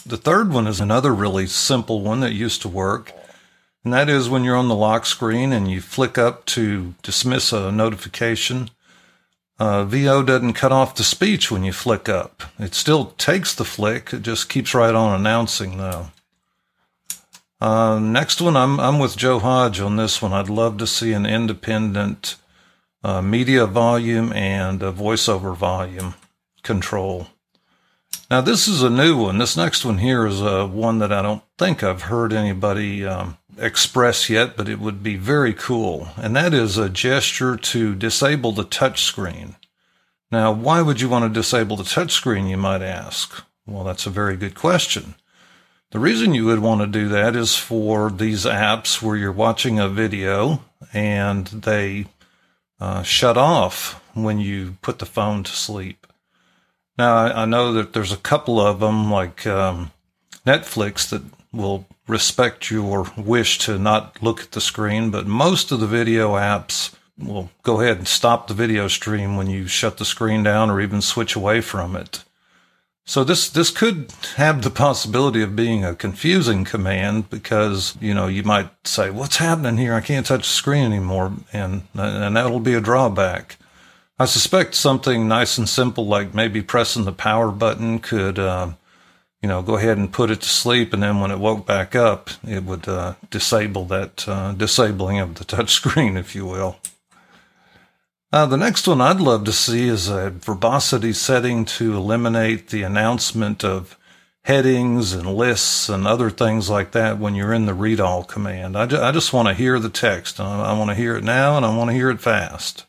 The third one is another really simple one that used to work, and that is when you're on the lock screen and you flick up to dismiss a notification, uh, V O doesn't cut off the speech when you flick up. It still takes the flick, it just keeps right on announcing though. Uh, next one, I'm I'm with Joe Hodge on this one. I'd love to see an independent uh, media volume and a voiceover volume control. Now, this is a new one. This next one here is uh, one that I don't think I've heard anybody um, express yet, but it would be very cool. And that is a gesture to disable the touch screen. Now, why would you want to disable the touch screen, you might ask? Well, that's a very good question. The reason you would want to do that is for these apps where you're watching a video and they uh, shut off when you put the phone to sleep. Now, I know that there's a couple of them, like um, Netflix, that will respect your wish to not look at the screen, but most of the video apps will go ahead and stop the video stream when you shut the screen down or even switch away from it. So this, this could have the possibility of being a confusing command because, you know, you might say, what's happening here? I can't touch the screen anymore. And, and that'll be a drawback. I suspect something nice and simple, like maybe pressing the power button could, uh, you know, go ahead and put it to sleep. And then when it woke back up, it would uh, disable that uh, disabling of the touch screen, if you will. Uh, the next one I'd love to see is a verbosity setting to eliminate the announcement of headings and lists and other things like that when you're in the read all command. I, ju- I just want to hear the text. I, I want to hear it now, and I want to hear it fast.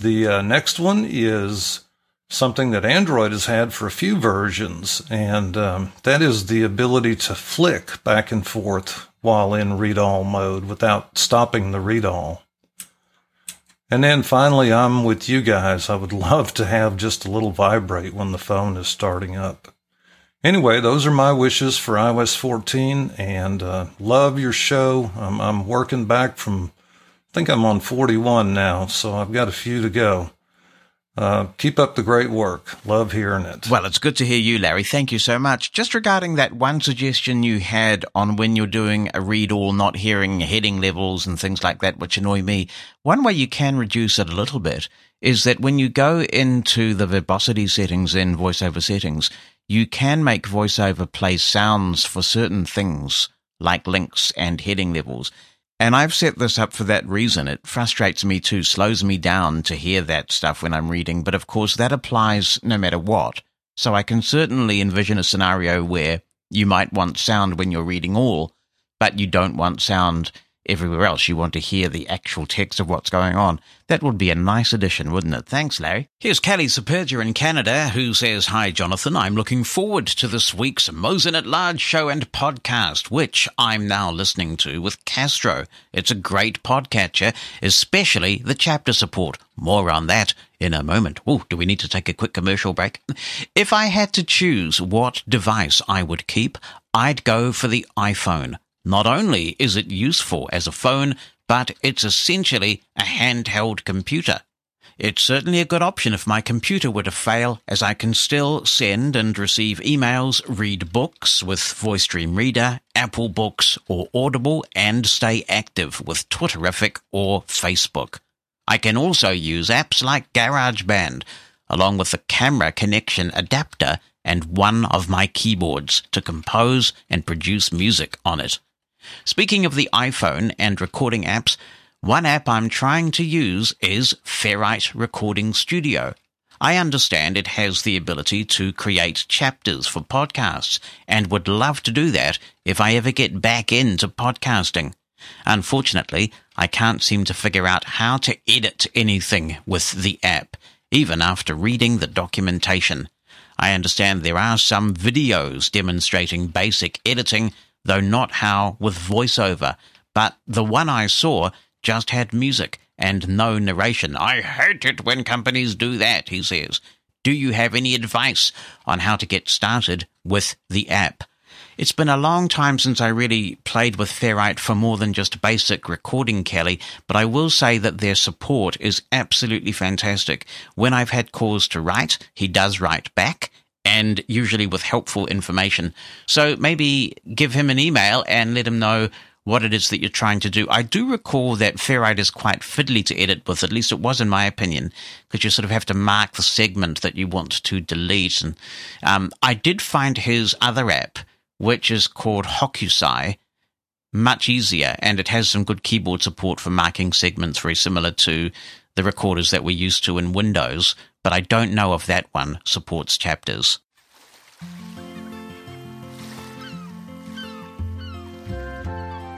The uh, next one is something that Android has had for a few versions, and um, that is the ability to flick back and forth while in read all mode without stopping the read all. And then finally, I'm with you guys. I would love to have just a little vibrate when the phone is starting up. Anyway, those are my wishes for i O S fourteen, and uh, love your show. I'm, I'm working back from, I think I'm on forty-one now, so I've got a few to go. Uh, keep up the great work. Love hearing it. Well, it's good to hear you, Larry. Thank you so much. Just regarding that one suggestion you had on when you're doing a read-all, not hearing heading levels and things like that, which annoy me, one way you can reduce it a little bit is that when you go into the verbosity settings in VoiceOver settings, you can make VoiceOver play sounds for certain things like links and heading levels. And I've set this up for that reason. It frustrates me too, slows me down to hear that stuff when I'm reading. But of course, that applies no matter what. So I can certainly envision a scenario where you might want sound when you're reading all, but you don't want sound everywhere else. You want to hear the actual text of what's going on. That would be a nice addition, wouldn't it? Thanks, Larry. Here's Kelly Superger in Canada, who says, hi, Jonathan. I'm looking forward to this week's Mosin at Large show and podcast, which I'm now listening to with Castro. It's a great podcatcher, especially the chapter support. More on that in a moment. Oh, do we need to take a quick commercial break? If I had to choose what device I would keep, I'd go for the iPhone. Not only is it useful as a phone, but it's essentially a handheld computer. It's certainly a good option if my computer were to fail, as I can still send and receive emails, read books with VoiceStream Reader, Apple Books or Audible, and stay active with Twitterific or Facebook. I can also use apps like GarageBand, along with the camera connection adapter and one of my keyboards to compose and produce music on it. Speaking of the iPhone and recording apps, one app I'm trying to use is Ferrite Recording Studio. I understand it has the ability to create chapters for podcasts and would love to do that if I ever get back into podcasting. Unfortunately, I can't seem to figure out how to edit anything with the app, even after reading the documentation. I understand there are some videos demonstrating basic editing, though not how with voiceover, but the one I saw just had music and no narration. I hate it when companies do that, he says. Do you have any advice on how to get started with the app? It's been a long time since I really played with Fairite for more than just basic recording, Kelly, but I will say that their support is absolutely fantastic. When I've had calls to write, he does write back, and usually with helpful information. So maybe give him an email and let him know what it is that you're trying to do. I do recall that Fairite is quite fiddly to edit with, at least it was in my opinion, because you sort of have to mark the segment that you want to delete. And um, I did find his other app, which is called Hokusai, much easier, and it has some good keyboard support for marking segments, very similar to the recorders that we're used to in Windows, but I don't know if that one supports chapters.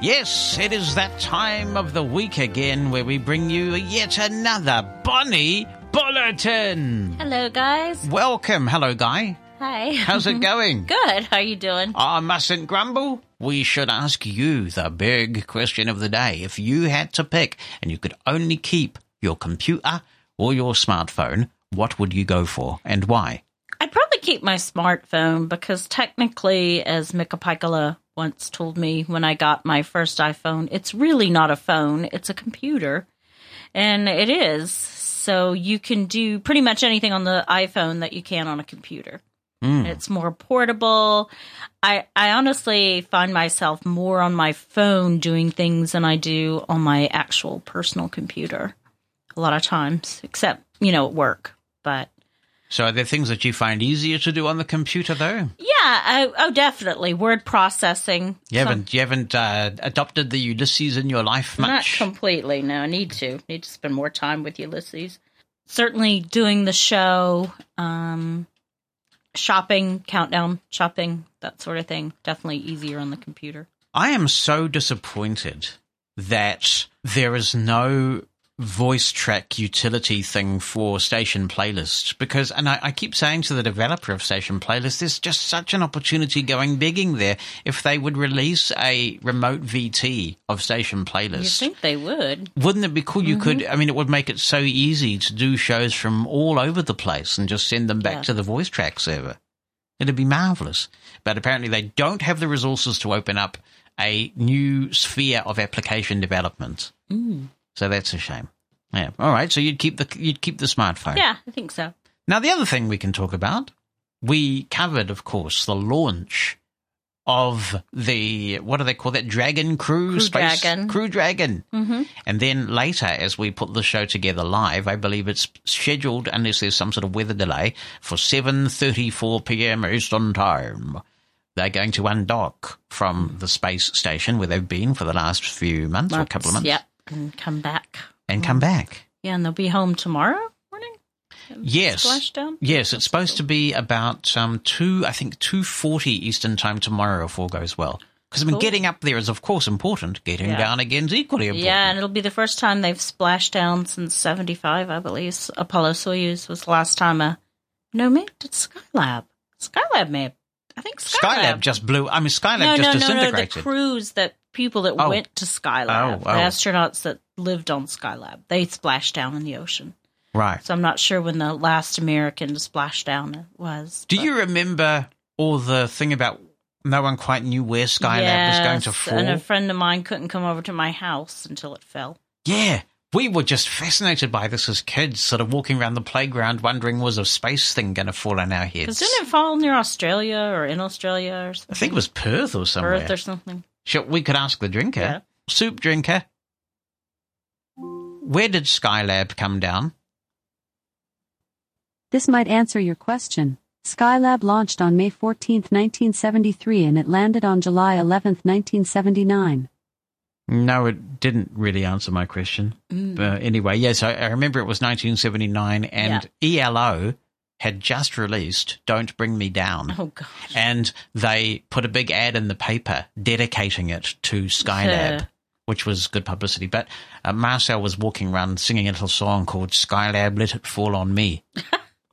Yes, it is that time of the week again where we bring you yet another Bonnie Bulletin. Hello, guys. Welcome. Hello, Guy. Hi. How's it going? Good. How are you doing? I mustn't grumble. We should ask you the big question of the day. If you had to pick and you could only keep your computer or your smartphone, what would you go for and why? I'd probably keep my smartphone because technically, as Mika Paikola once told me when I got my first iPhone, it's really not a phone, it's a computer. And it is. So you can do pretty much anything on the iPhone that you can on a computer. Mm. It's more portable. I, I honestly find myself more on my phone doing things than I do on my actual personal computer a lot of times, except, you know, at work. But so are there things that you find easier to do on the computer, though? Yeah, I, oh, definitely. Word processing. You haven't, you haven't uh, adopted the Ulysses in your life much? Not completely, no. I need to. I need to spend more time with Ulysses. Certainly doing the show, um, shopping, countdown, shopping, that sort of thing. Definitely easier on the computer. I am so disappointed that there is no voice track utility thing for Station Playlist, because and I, I keep saying to the developer of Station Playlist, there's just such an opportunity going begging there. If they would release a remote V T of Station Playlist, you think they would? Wouldn't it be cool? Mm-hmm. You could, I mean, it would make it so easy to do shows from all over the place and just send them back yeah. to the voice track server. It'd be marvelous. But apparently they don't have the resources to open up a new sphere of application development. Mm. So that's a shame. Yeah. All right. So you'd keep the you'd keep the smartphone. Yeah, I think so. Now the other thing we can talk about, we covered, of course, the launch of the what do they call that? Dragon Crew, Crew Space Dragon. Crew Dragon. Mm-hmm. And then later, as we put the show together live, I believe it's scheduled, unless there's some sort of weather delay, for seven thirty-four p.m. Eastern Time. They're going to undock from the space station where they've been for the last few months, months or a couple of months. Yep. And come back. And come back. Yeah, and they'll be home tomorrow morning? Yes. Splashdown? Yes, it's supposed to be about um, two, I think, two forty Eastern Time tomorrow if all goes well. Because, I mean, cool. Getting up there is, of course, important. Getting yeah. down again is equally important. Yeah, and it'll be the first time they've splashed down since seventy-five, I believe. Apollo Soyuz was the last time a... No, mate, it's Skylab. Skylab may have... I think Skylab. Skylab just blew... I mean, Skylab no, just no, disintegrated. No, no, the crews that... people that oh. went to Skylab, oh, oh. the astronauts that lived on Skylab, they splashed down in the ocean. Right. So I'm not sure when the last American to splash down was. Do but. you remember all the thing about no one quite knew where Skylab yes, was going to fall? And a friend of mine couldn't come over to my house until it fell. Yeah. We were just fascinated by this as kids, sort of walking around the playground wondering, was a space thing going to fall on our heads? Didn't it fall near Australia or in Australia or something? I think it was Perth or somewhere. Perth or something. Sure, we could ask the drinker, yeah. Soup drinker, where did Skylab come down? This might answer your question. Skylab launched on May fourteenth, nineteen seventy-three, and it landed on July eleventh, nineteen seventy-nine. No, it didn't really answer my question. Mm. Uh, anyway, yes, I, I remember it was nineteen seventy-nine, and yeah. E L O had just released Don't Bring Me Down. Oh, gosh. And they put a big ad in the paper dedicating it to Skylab. Sure. which was good publicity. But uh, Marcel was walking around singing a little song called Skylab, Let It Fall on Me.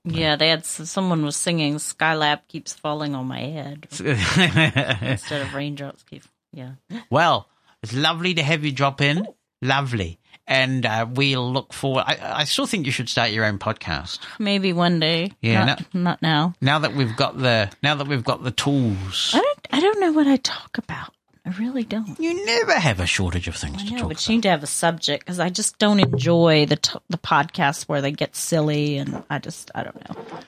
Yeah, they had someone was singing Skylab keeps falling on my head instead of raindrops keep. Yeah. Well, it's lovely to have you drop in. Ooh. Lovely, and uh, we'll look forward. I, I still think you should start your own podcast. Maybe one day. Yeah, not, no, not now. Now that we've got the now that we've got the tools. I don't. I don't know what I talk about. I really don't. You never have a shortage of things I know, to talk about. But you need to have a subject because I just don't enjoy the t- the podcasts where they get silly and I just, I don't know.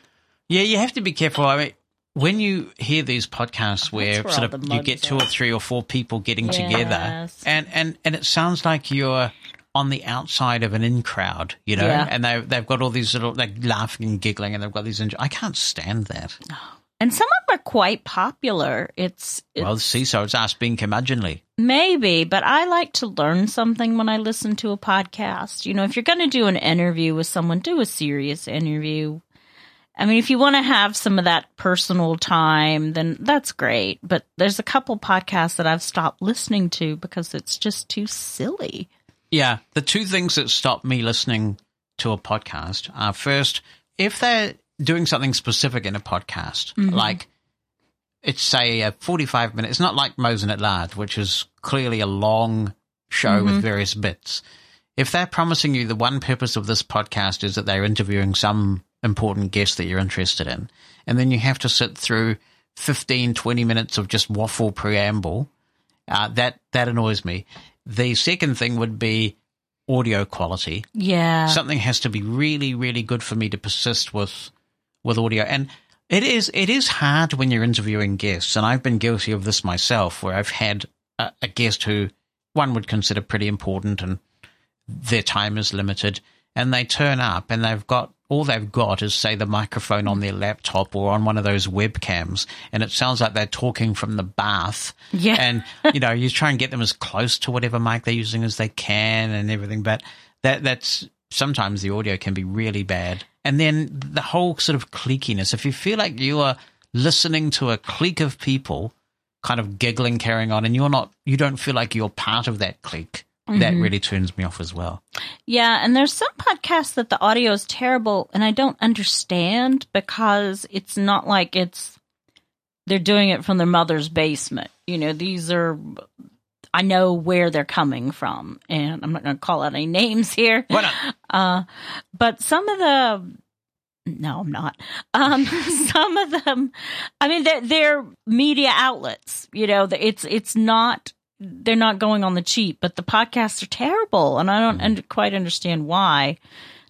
Yeah, you have to be careful. I mean, when you hear these podcasts where, where sort of you get two are. or three or four people getting yes. together and, and, and it sounds like you're on the outside of an in-crowd, you know, yeah. and they, they've got all these little, like laughing and giggling and they've got these, enjoy- I can't stand that. And some of them are quite popular. It's, it's well, see, so it's us being curmudgeonly. Maybe, but I like to learn something when I listen to a podcast. You know, if you're going to do an interview with someone, do a serious interview. I mean, if you want to have some of that personal time, then that's great. But there's a couple podcasts that I've stopped listening to because it's just too silly. Yeah, the two things that stop me listening to a podcast are first, if they're doing something specific in a podcast, mm-hmm. like it's say a forty-five minute, it's not like Mosin at Large, which is clearly a long show mm-hmm. with various bits. If they're promising you the one purpose of this podcast is that they're interviewing some important guest that you're interested in, and then you have to sit through fifteen, twenty minutes of just waffle preamble, uh, that, that annoys me. The second thing would be audio quality. Yeah. Something has to be really, really good for me to persist with. With audio, and it is it is hard when you're interviewing guests, and I've been guilty of this myself, where I've had a, a guest who one would consider pretty important, and their time is limited, and they turn up, and they've got all they've got is say the microphone on their laptop or on one of those webcams, and it sounds like they're talking from the bath. Yeah, and you know you try and get them as close to whatever mic they're using as they can, and everything, but that that's sometimes the audio can be really bad. And then the whole sort of cliqueiness, if you feel like you are listening to a clique of people kind of giggling, carrying on, and you're not, you don't feel like you're part of that clique, mm-hmm. that really turns me off as well. Yeah, and there's some podcasts that the audio is terrible and I don't understand because it's not like it's, they're doing it from their mother's basement. You know, these are... I know where they're coming from, and I'm not going to call out any names here. Why not? Uh, but some of the – no, I'm not. Um, some of them – I mean, they're, they're media outlets. You know, it's it's not – they're not going on the cheap, but the podcasts are terrible, and I don't mm-hmm. quite understand why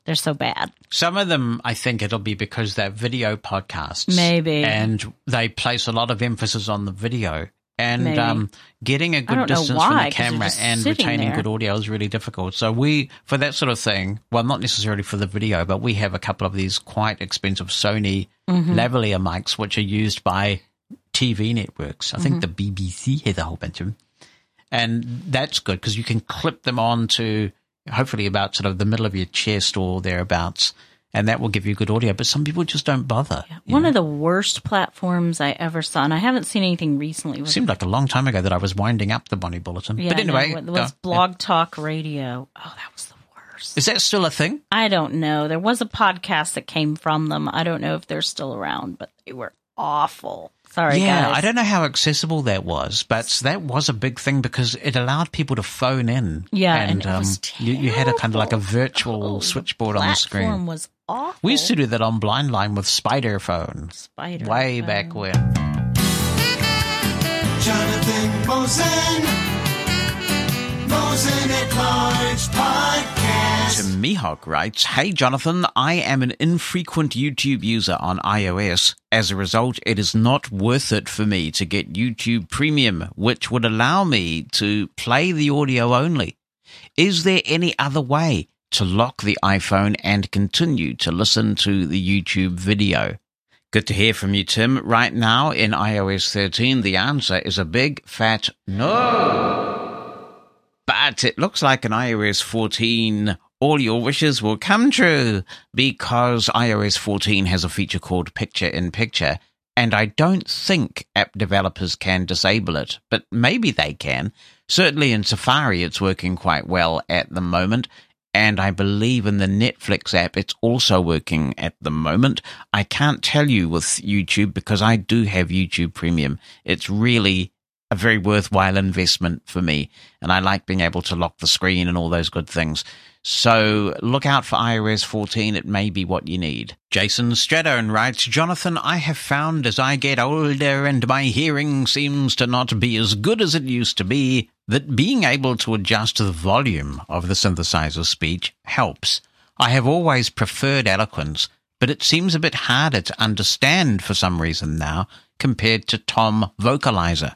they're so bad. Some of them, I think it'll be because they're video podcasts. Maybe. And they place a lot of emphasis on the video. And um, getting a good distance why, from the camera and retaining there. good audio is really difficult. So we, for that sort of thing, well, not necessarily for the video, but we have a couple of these quite expensive Sony mm-hmm. lavalier mics, which are used by T V networks. I mm-hmm. think the B B C has a whole bunch of them. And that's good because you can clip them on to hopefully about sort of the middle of your chest or thereabouts. And that will give you good audio. But some people just don't bother. Yeah. One know? of the worst platforms I ever saw, and I haven't seen anything recently. It seemed it? like a long time ago that I was winding up the Bonnie Bulletin. Yeah, but anyway. No, it was oh, Blog yeah. Talk Radio. Oh, that was the worst. Is that still a thing? I don't know. There was a podcast that came from them. I don't know if they're still around, but they were awful. Sorry, yeah, guys. I don't know how accessible that was, but that was a big thing because it allowed people to phone in. Yeah, and, and it um, was you, you had a kind of like a virtual oh, switchboard the on the screen. Platform was awful. We used to do that on Blind Line with Spider Phone. Spider way phone. Back when. Jonathan Mosin, Mosin at Large Podcast. Tim Mihok writes, "Hey Jonathan, I am an infrequent YouTube user on iOS. As a result, it is not worth it for me to get YouTube Premium, which would allow me to play the audio only. Is there any other way to lock the iPhone and continue to listen to the YouTube video?" Good to hear from you, Tim. Right now in i O S thirteen, the answer is a big fat no. But it looks like in i O S fourteen... all your wishes will come true because i O S fourteen has a feature called Picture in Picture, and I don't think app developers can disable it, but maybe they can. Certainly in Safari, it's working quite well at the moment, and I believe in the Netflix app, it's also working at the moment. I can't tell you with YouTube because I do have YouTube Premium. It's really a very worthwhile investment for me, and I like being able to lock the screen and all those good things. So look out for i O S fourteen. It may be what you need. Jason Stradone writes, Jonathan, I have found as I get older and my hearing seems to not be as good as it used to be, that being able to adjust the volume of the synthesizer's speech helps. I have always preferred eloquence, but it seems a bit harder to understand for some reason now compared to Tom Vocalizer.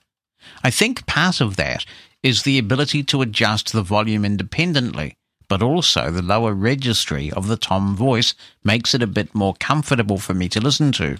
I think part of that is the ability to adjust the volume independently, but also the lower registry of the Tom voice makes it a bit more comfortable for me to listen to.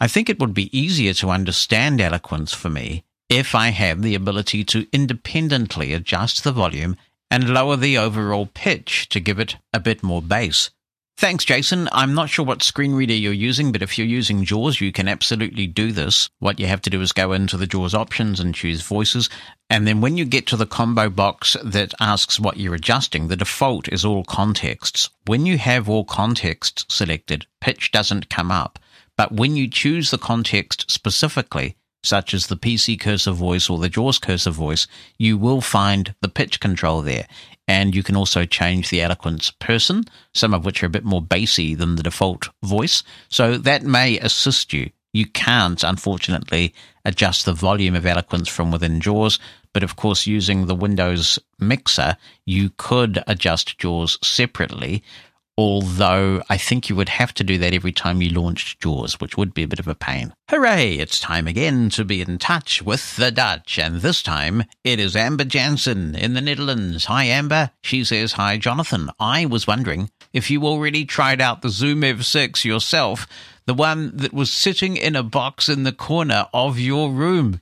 I think it would be easier to understand eloquence for me if I had the ability to independently adjust the volume and lower the overall pitch to give it a bit more bass. Thanks, Jason. I'm not sure what screen reader you're using, but if you're using JAWS, you can absolutely do this. What you have to do is go into the JAWS options and choose voices. And then when you get to the combo box that asks what you're adjusting, the default is all contexts. When you have all contexts selected, pitch doesn't come up. But when you choose the context specifically, such as the P C cursor voice or the JAWS cursor voice, you will find the pitch control there. And you can also change the eloquence person, some of which are a bit more bassy than the default voice. So that may assist you. You can't, unfortunately, adjust the volume of eloquence from within JAWS. But of course, using the Windows mixer, you could adjust JAWS separately. Although I think you would have to do that every time you launched JAWS, which would be a bit of a pain. Hooray! It's time again to be in touch with the Dutch, and this time it is Amber Jansen in the Netherlands. Hi, Amber. She says, hi, Jonathan. I was wondering if you already tried out the Zoom F six yourself, the one that was sitting in a box in the corner of your room.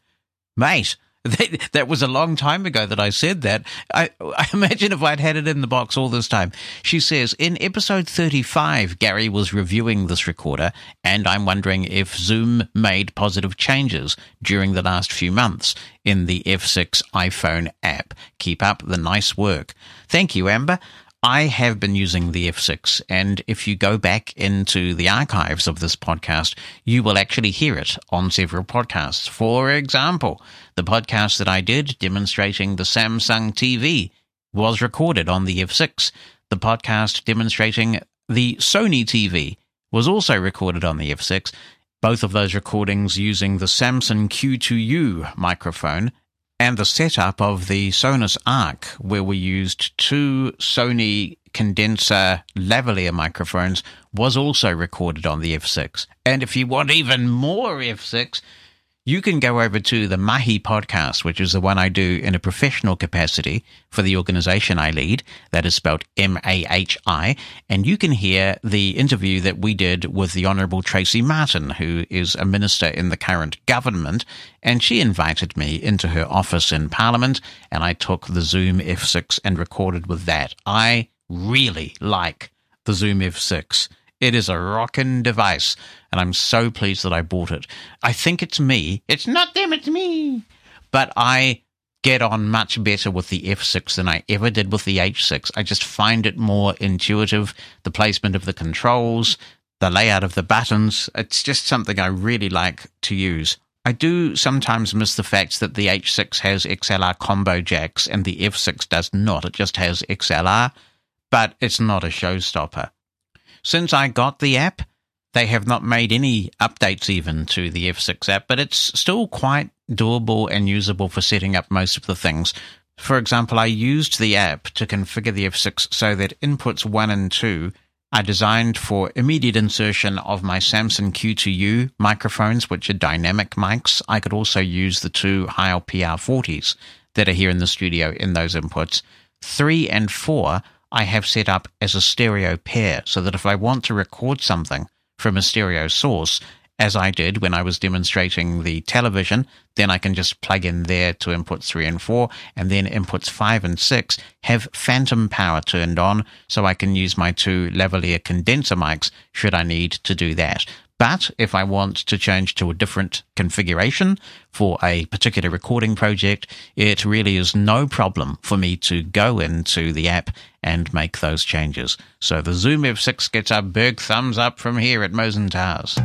Mate, That, that was a long time ago that I said that. I, I imagine if I'd had it in the box all this time. She says, in episode thirty-five, Gary was reviewing this recorder, and I'm wondering if Zoom made positive changes during the last few months in the F six iPhone app. Keep up the nice work. Thank you, Amber. I have been using the F six, and if you go back into the archives of this podcast, you will actually hear it on several podcasts. For example, the podcast that I did demonstrating the Samsung T V was recorded on the F six. The podcast demonstrating the Sony T V was also recorded on the F six. Both of those recordings using the Samson Q two U microphone, and the setup of the Sonos Arc, where we used two Sony condenser lavalier microphones, was also recorded on the F six. And if you want even more F six, you can go over to the Mahi podcast, which is the one I do in a professional capacity for the organization I lead. That is spelled M A H I. And you can hear the interview that we did with the Honourable Tracy Martin, who is a minister in the current government. And she invited me into her office in Parliament, and I took the Zoom F six and recorded with that. I really like the Zoom F six. It is a rockin' device, and I'm so pleased that I bought it. I think it's me. It's not them, it's me. But I get on much better with the F six than I ever did with the H six. I just find it more intuitive, the placement of the controls, the layout of the buttons. It's just something I really like to use. I do sometimes miss the fact that the H six has X L R combo jacks and the F six does not. It just has X L R, but it's not a showstopper. Since I got the app, they have not made any updates even to the F six app, but it's still quite doable and usable for setting up most of the things. For example, I used the app to configure the F six so that inputs one and two are designed for immediate insertion of my Samson Q two U microphones, which are dynamic mics. I could also use the two Heil P R forties that are here in the studio in those inputs. three and four I have set up as a stereo pair so that if I want to record something from a stereo source, as I did when I was demonstrating the television, then I can just plug in there to inputs three and four, and then inputs five and six have phantom power turned on so I can use my two lavalier condenser mics should I need to do that. But if I want to change to a different configuration for a particular recording project, it really is no problem for me to go into the app and make those changes. So the Zoom F six gets a big thumbs up from here at Mosin Towers.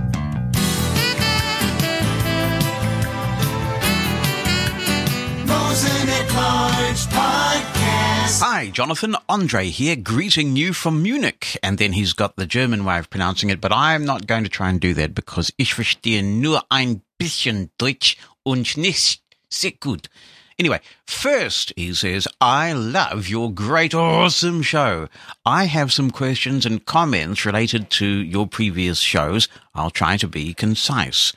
Hi, Jonathan. Andre here, greeting you from Munich. And then he's got the German way of pronouncing it, but I'm not going to try and do that because ich verstehe nur ein bisschen Deutsch und nicht sehr gut. Anyway, first, he says, I love your great, awesome show. I have some questions and comments related to your previous shows. I'll try to be concise.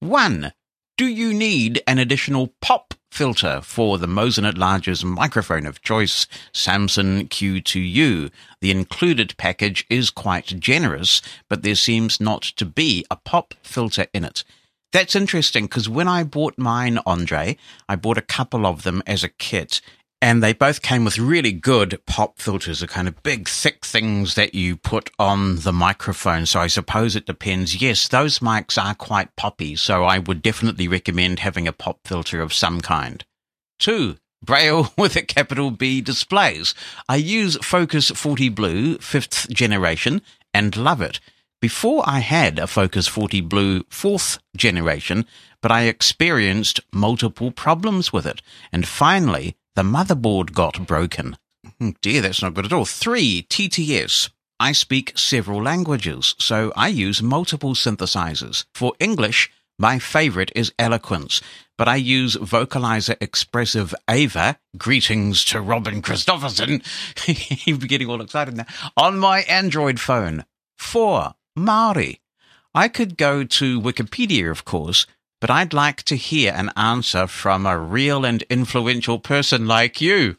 One, do you need an additional pop filter for the Mosin at Large's microphone of choice, Samson Q two U. The included package is quite generous, but there seems not to be a pop filter in it. That's interesting, because when I bought mine, Andre, I bought a couple of them as a kit, and they both came with really good pop filters, the kind of big, thick things that you put on the microphone. So I suppose it depends. Yes, those mics are quite poppy, so I would definitely recommend having a pop filter of some kind. Two, Braille with a capital B displays. I use Focus forty Blue, fifth generation, and love it. Before I had a Focus forty Blue fourth generation, but I experienced multiple problems with it. And finally, the motherboard got broken. Oh dear, that's not good at all. Three, T T S. I speak several languages, so I use multiple synthesizers. For English, my favorite is Eloquence, but I use Vocalizer Expressive Ava. Greetings to Robin Christopherson. You'll be getting all excited now. On my Android phone. Four, Maori. I could go to Wikipedia, of course, but I'd like to hear an answer from a real and influential person like you.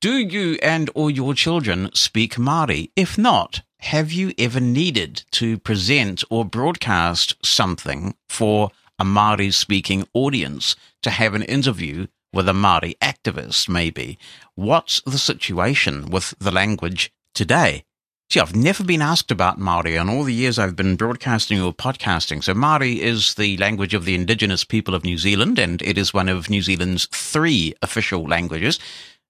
Do you and or your children speak Māori? If not, have you ever needed to present or broadcast something for a Māori-speaking audience, to have an interview with a Māori activist, maybe? What's the situation with the language today? See, I've never been asked about Māori in all the years I've been broadcasting or podcasting. So Māori is the language of the indigenous people of New Zealand, and it is one of New Zealand's three official languages.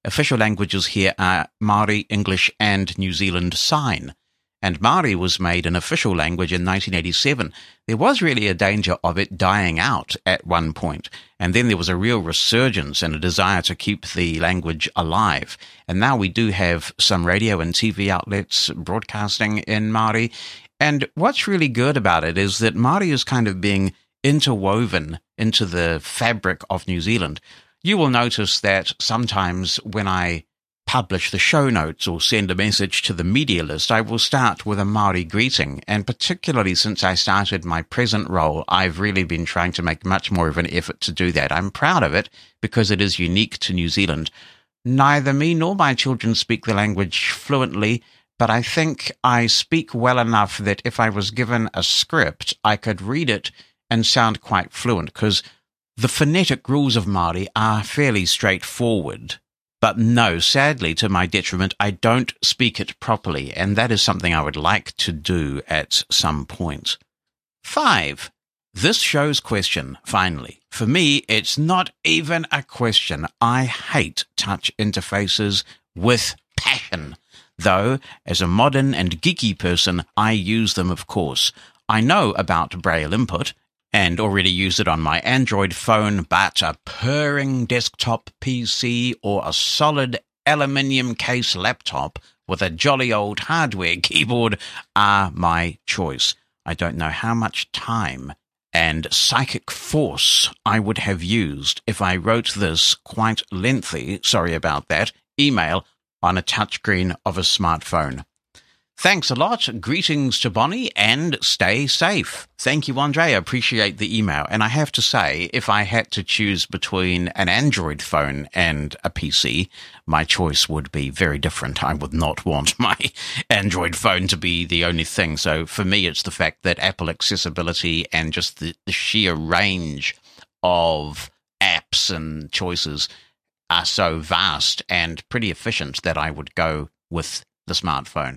Official languages here are Māori, English, and New Zealand Sign. And Māori was made an official language in nineteen eighty-seven. There was really a danger of it dying out at one point, and then there was a real resurgence and a desire to keep the language alive. And now we do have some radio and T V outlets broadcasting in Māori. And what's really good about it is that Māori is kind of being interwoven into the fabric of New Zealand. You will notice that sometimes when I publish the show notes or send a message to the media list, I will start with a Māori greeting. And particularly since I started my present role, I've really been trying to make much more of an effort to do that. I'm proud of it because it is unique to New Zealand. Neither me nor my children speak the language fluently, but I think I speak well enough that if I was given a script, I could read it and sound quite fluent, because the phonetic rules of Māori are fairly straightforward. But no, sadly, to my detriment, I don't speak it properly, and that is something I would like to do at some point. Five. This show's question, finally. For me, it's not even a question. I hate touch interfaces with passion. Though, as a modern and geeky person, I use them, of course. I know about Braille input, and already use it on my Android phone, but a purring desktop P C or a solid aluminium case laptop with a jolly old hardware keyboard are my choice. I don't know how much time and psychic force I would have used if I wrote this quite lengthy, sorry about that, email on a touchscreen of a smartphone. Thanks a lot. Greetings to Bonnie and stay safe. Thank you, Andre. I appreciate the email. And I have to say, if I had to choose between an Android phone and a P C, my choice would be very different. I would not want my Android phone to be the only thing. So for me, it's the fact that Apple accessibility and just the, the sheer range of apps and choices are so vast and pretty efficient that I would go with the smartphone.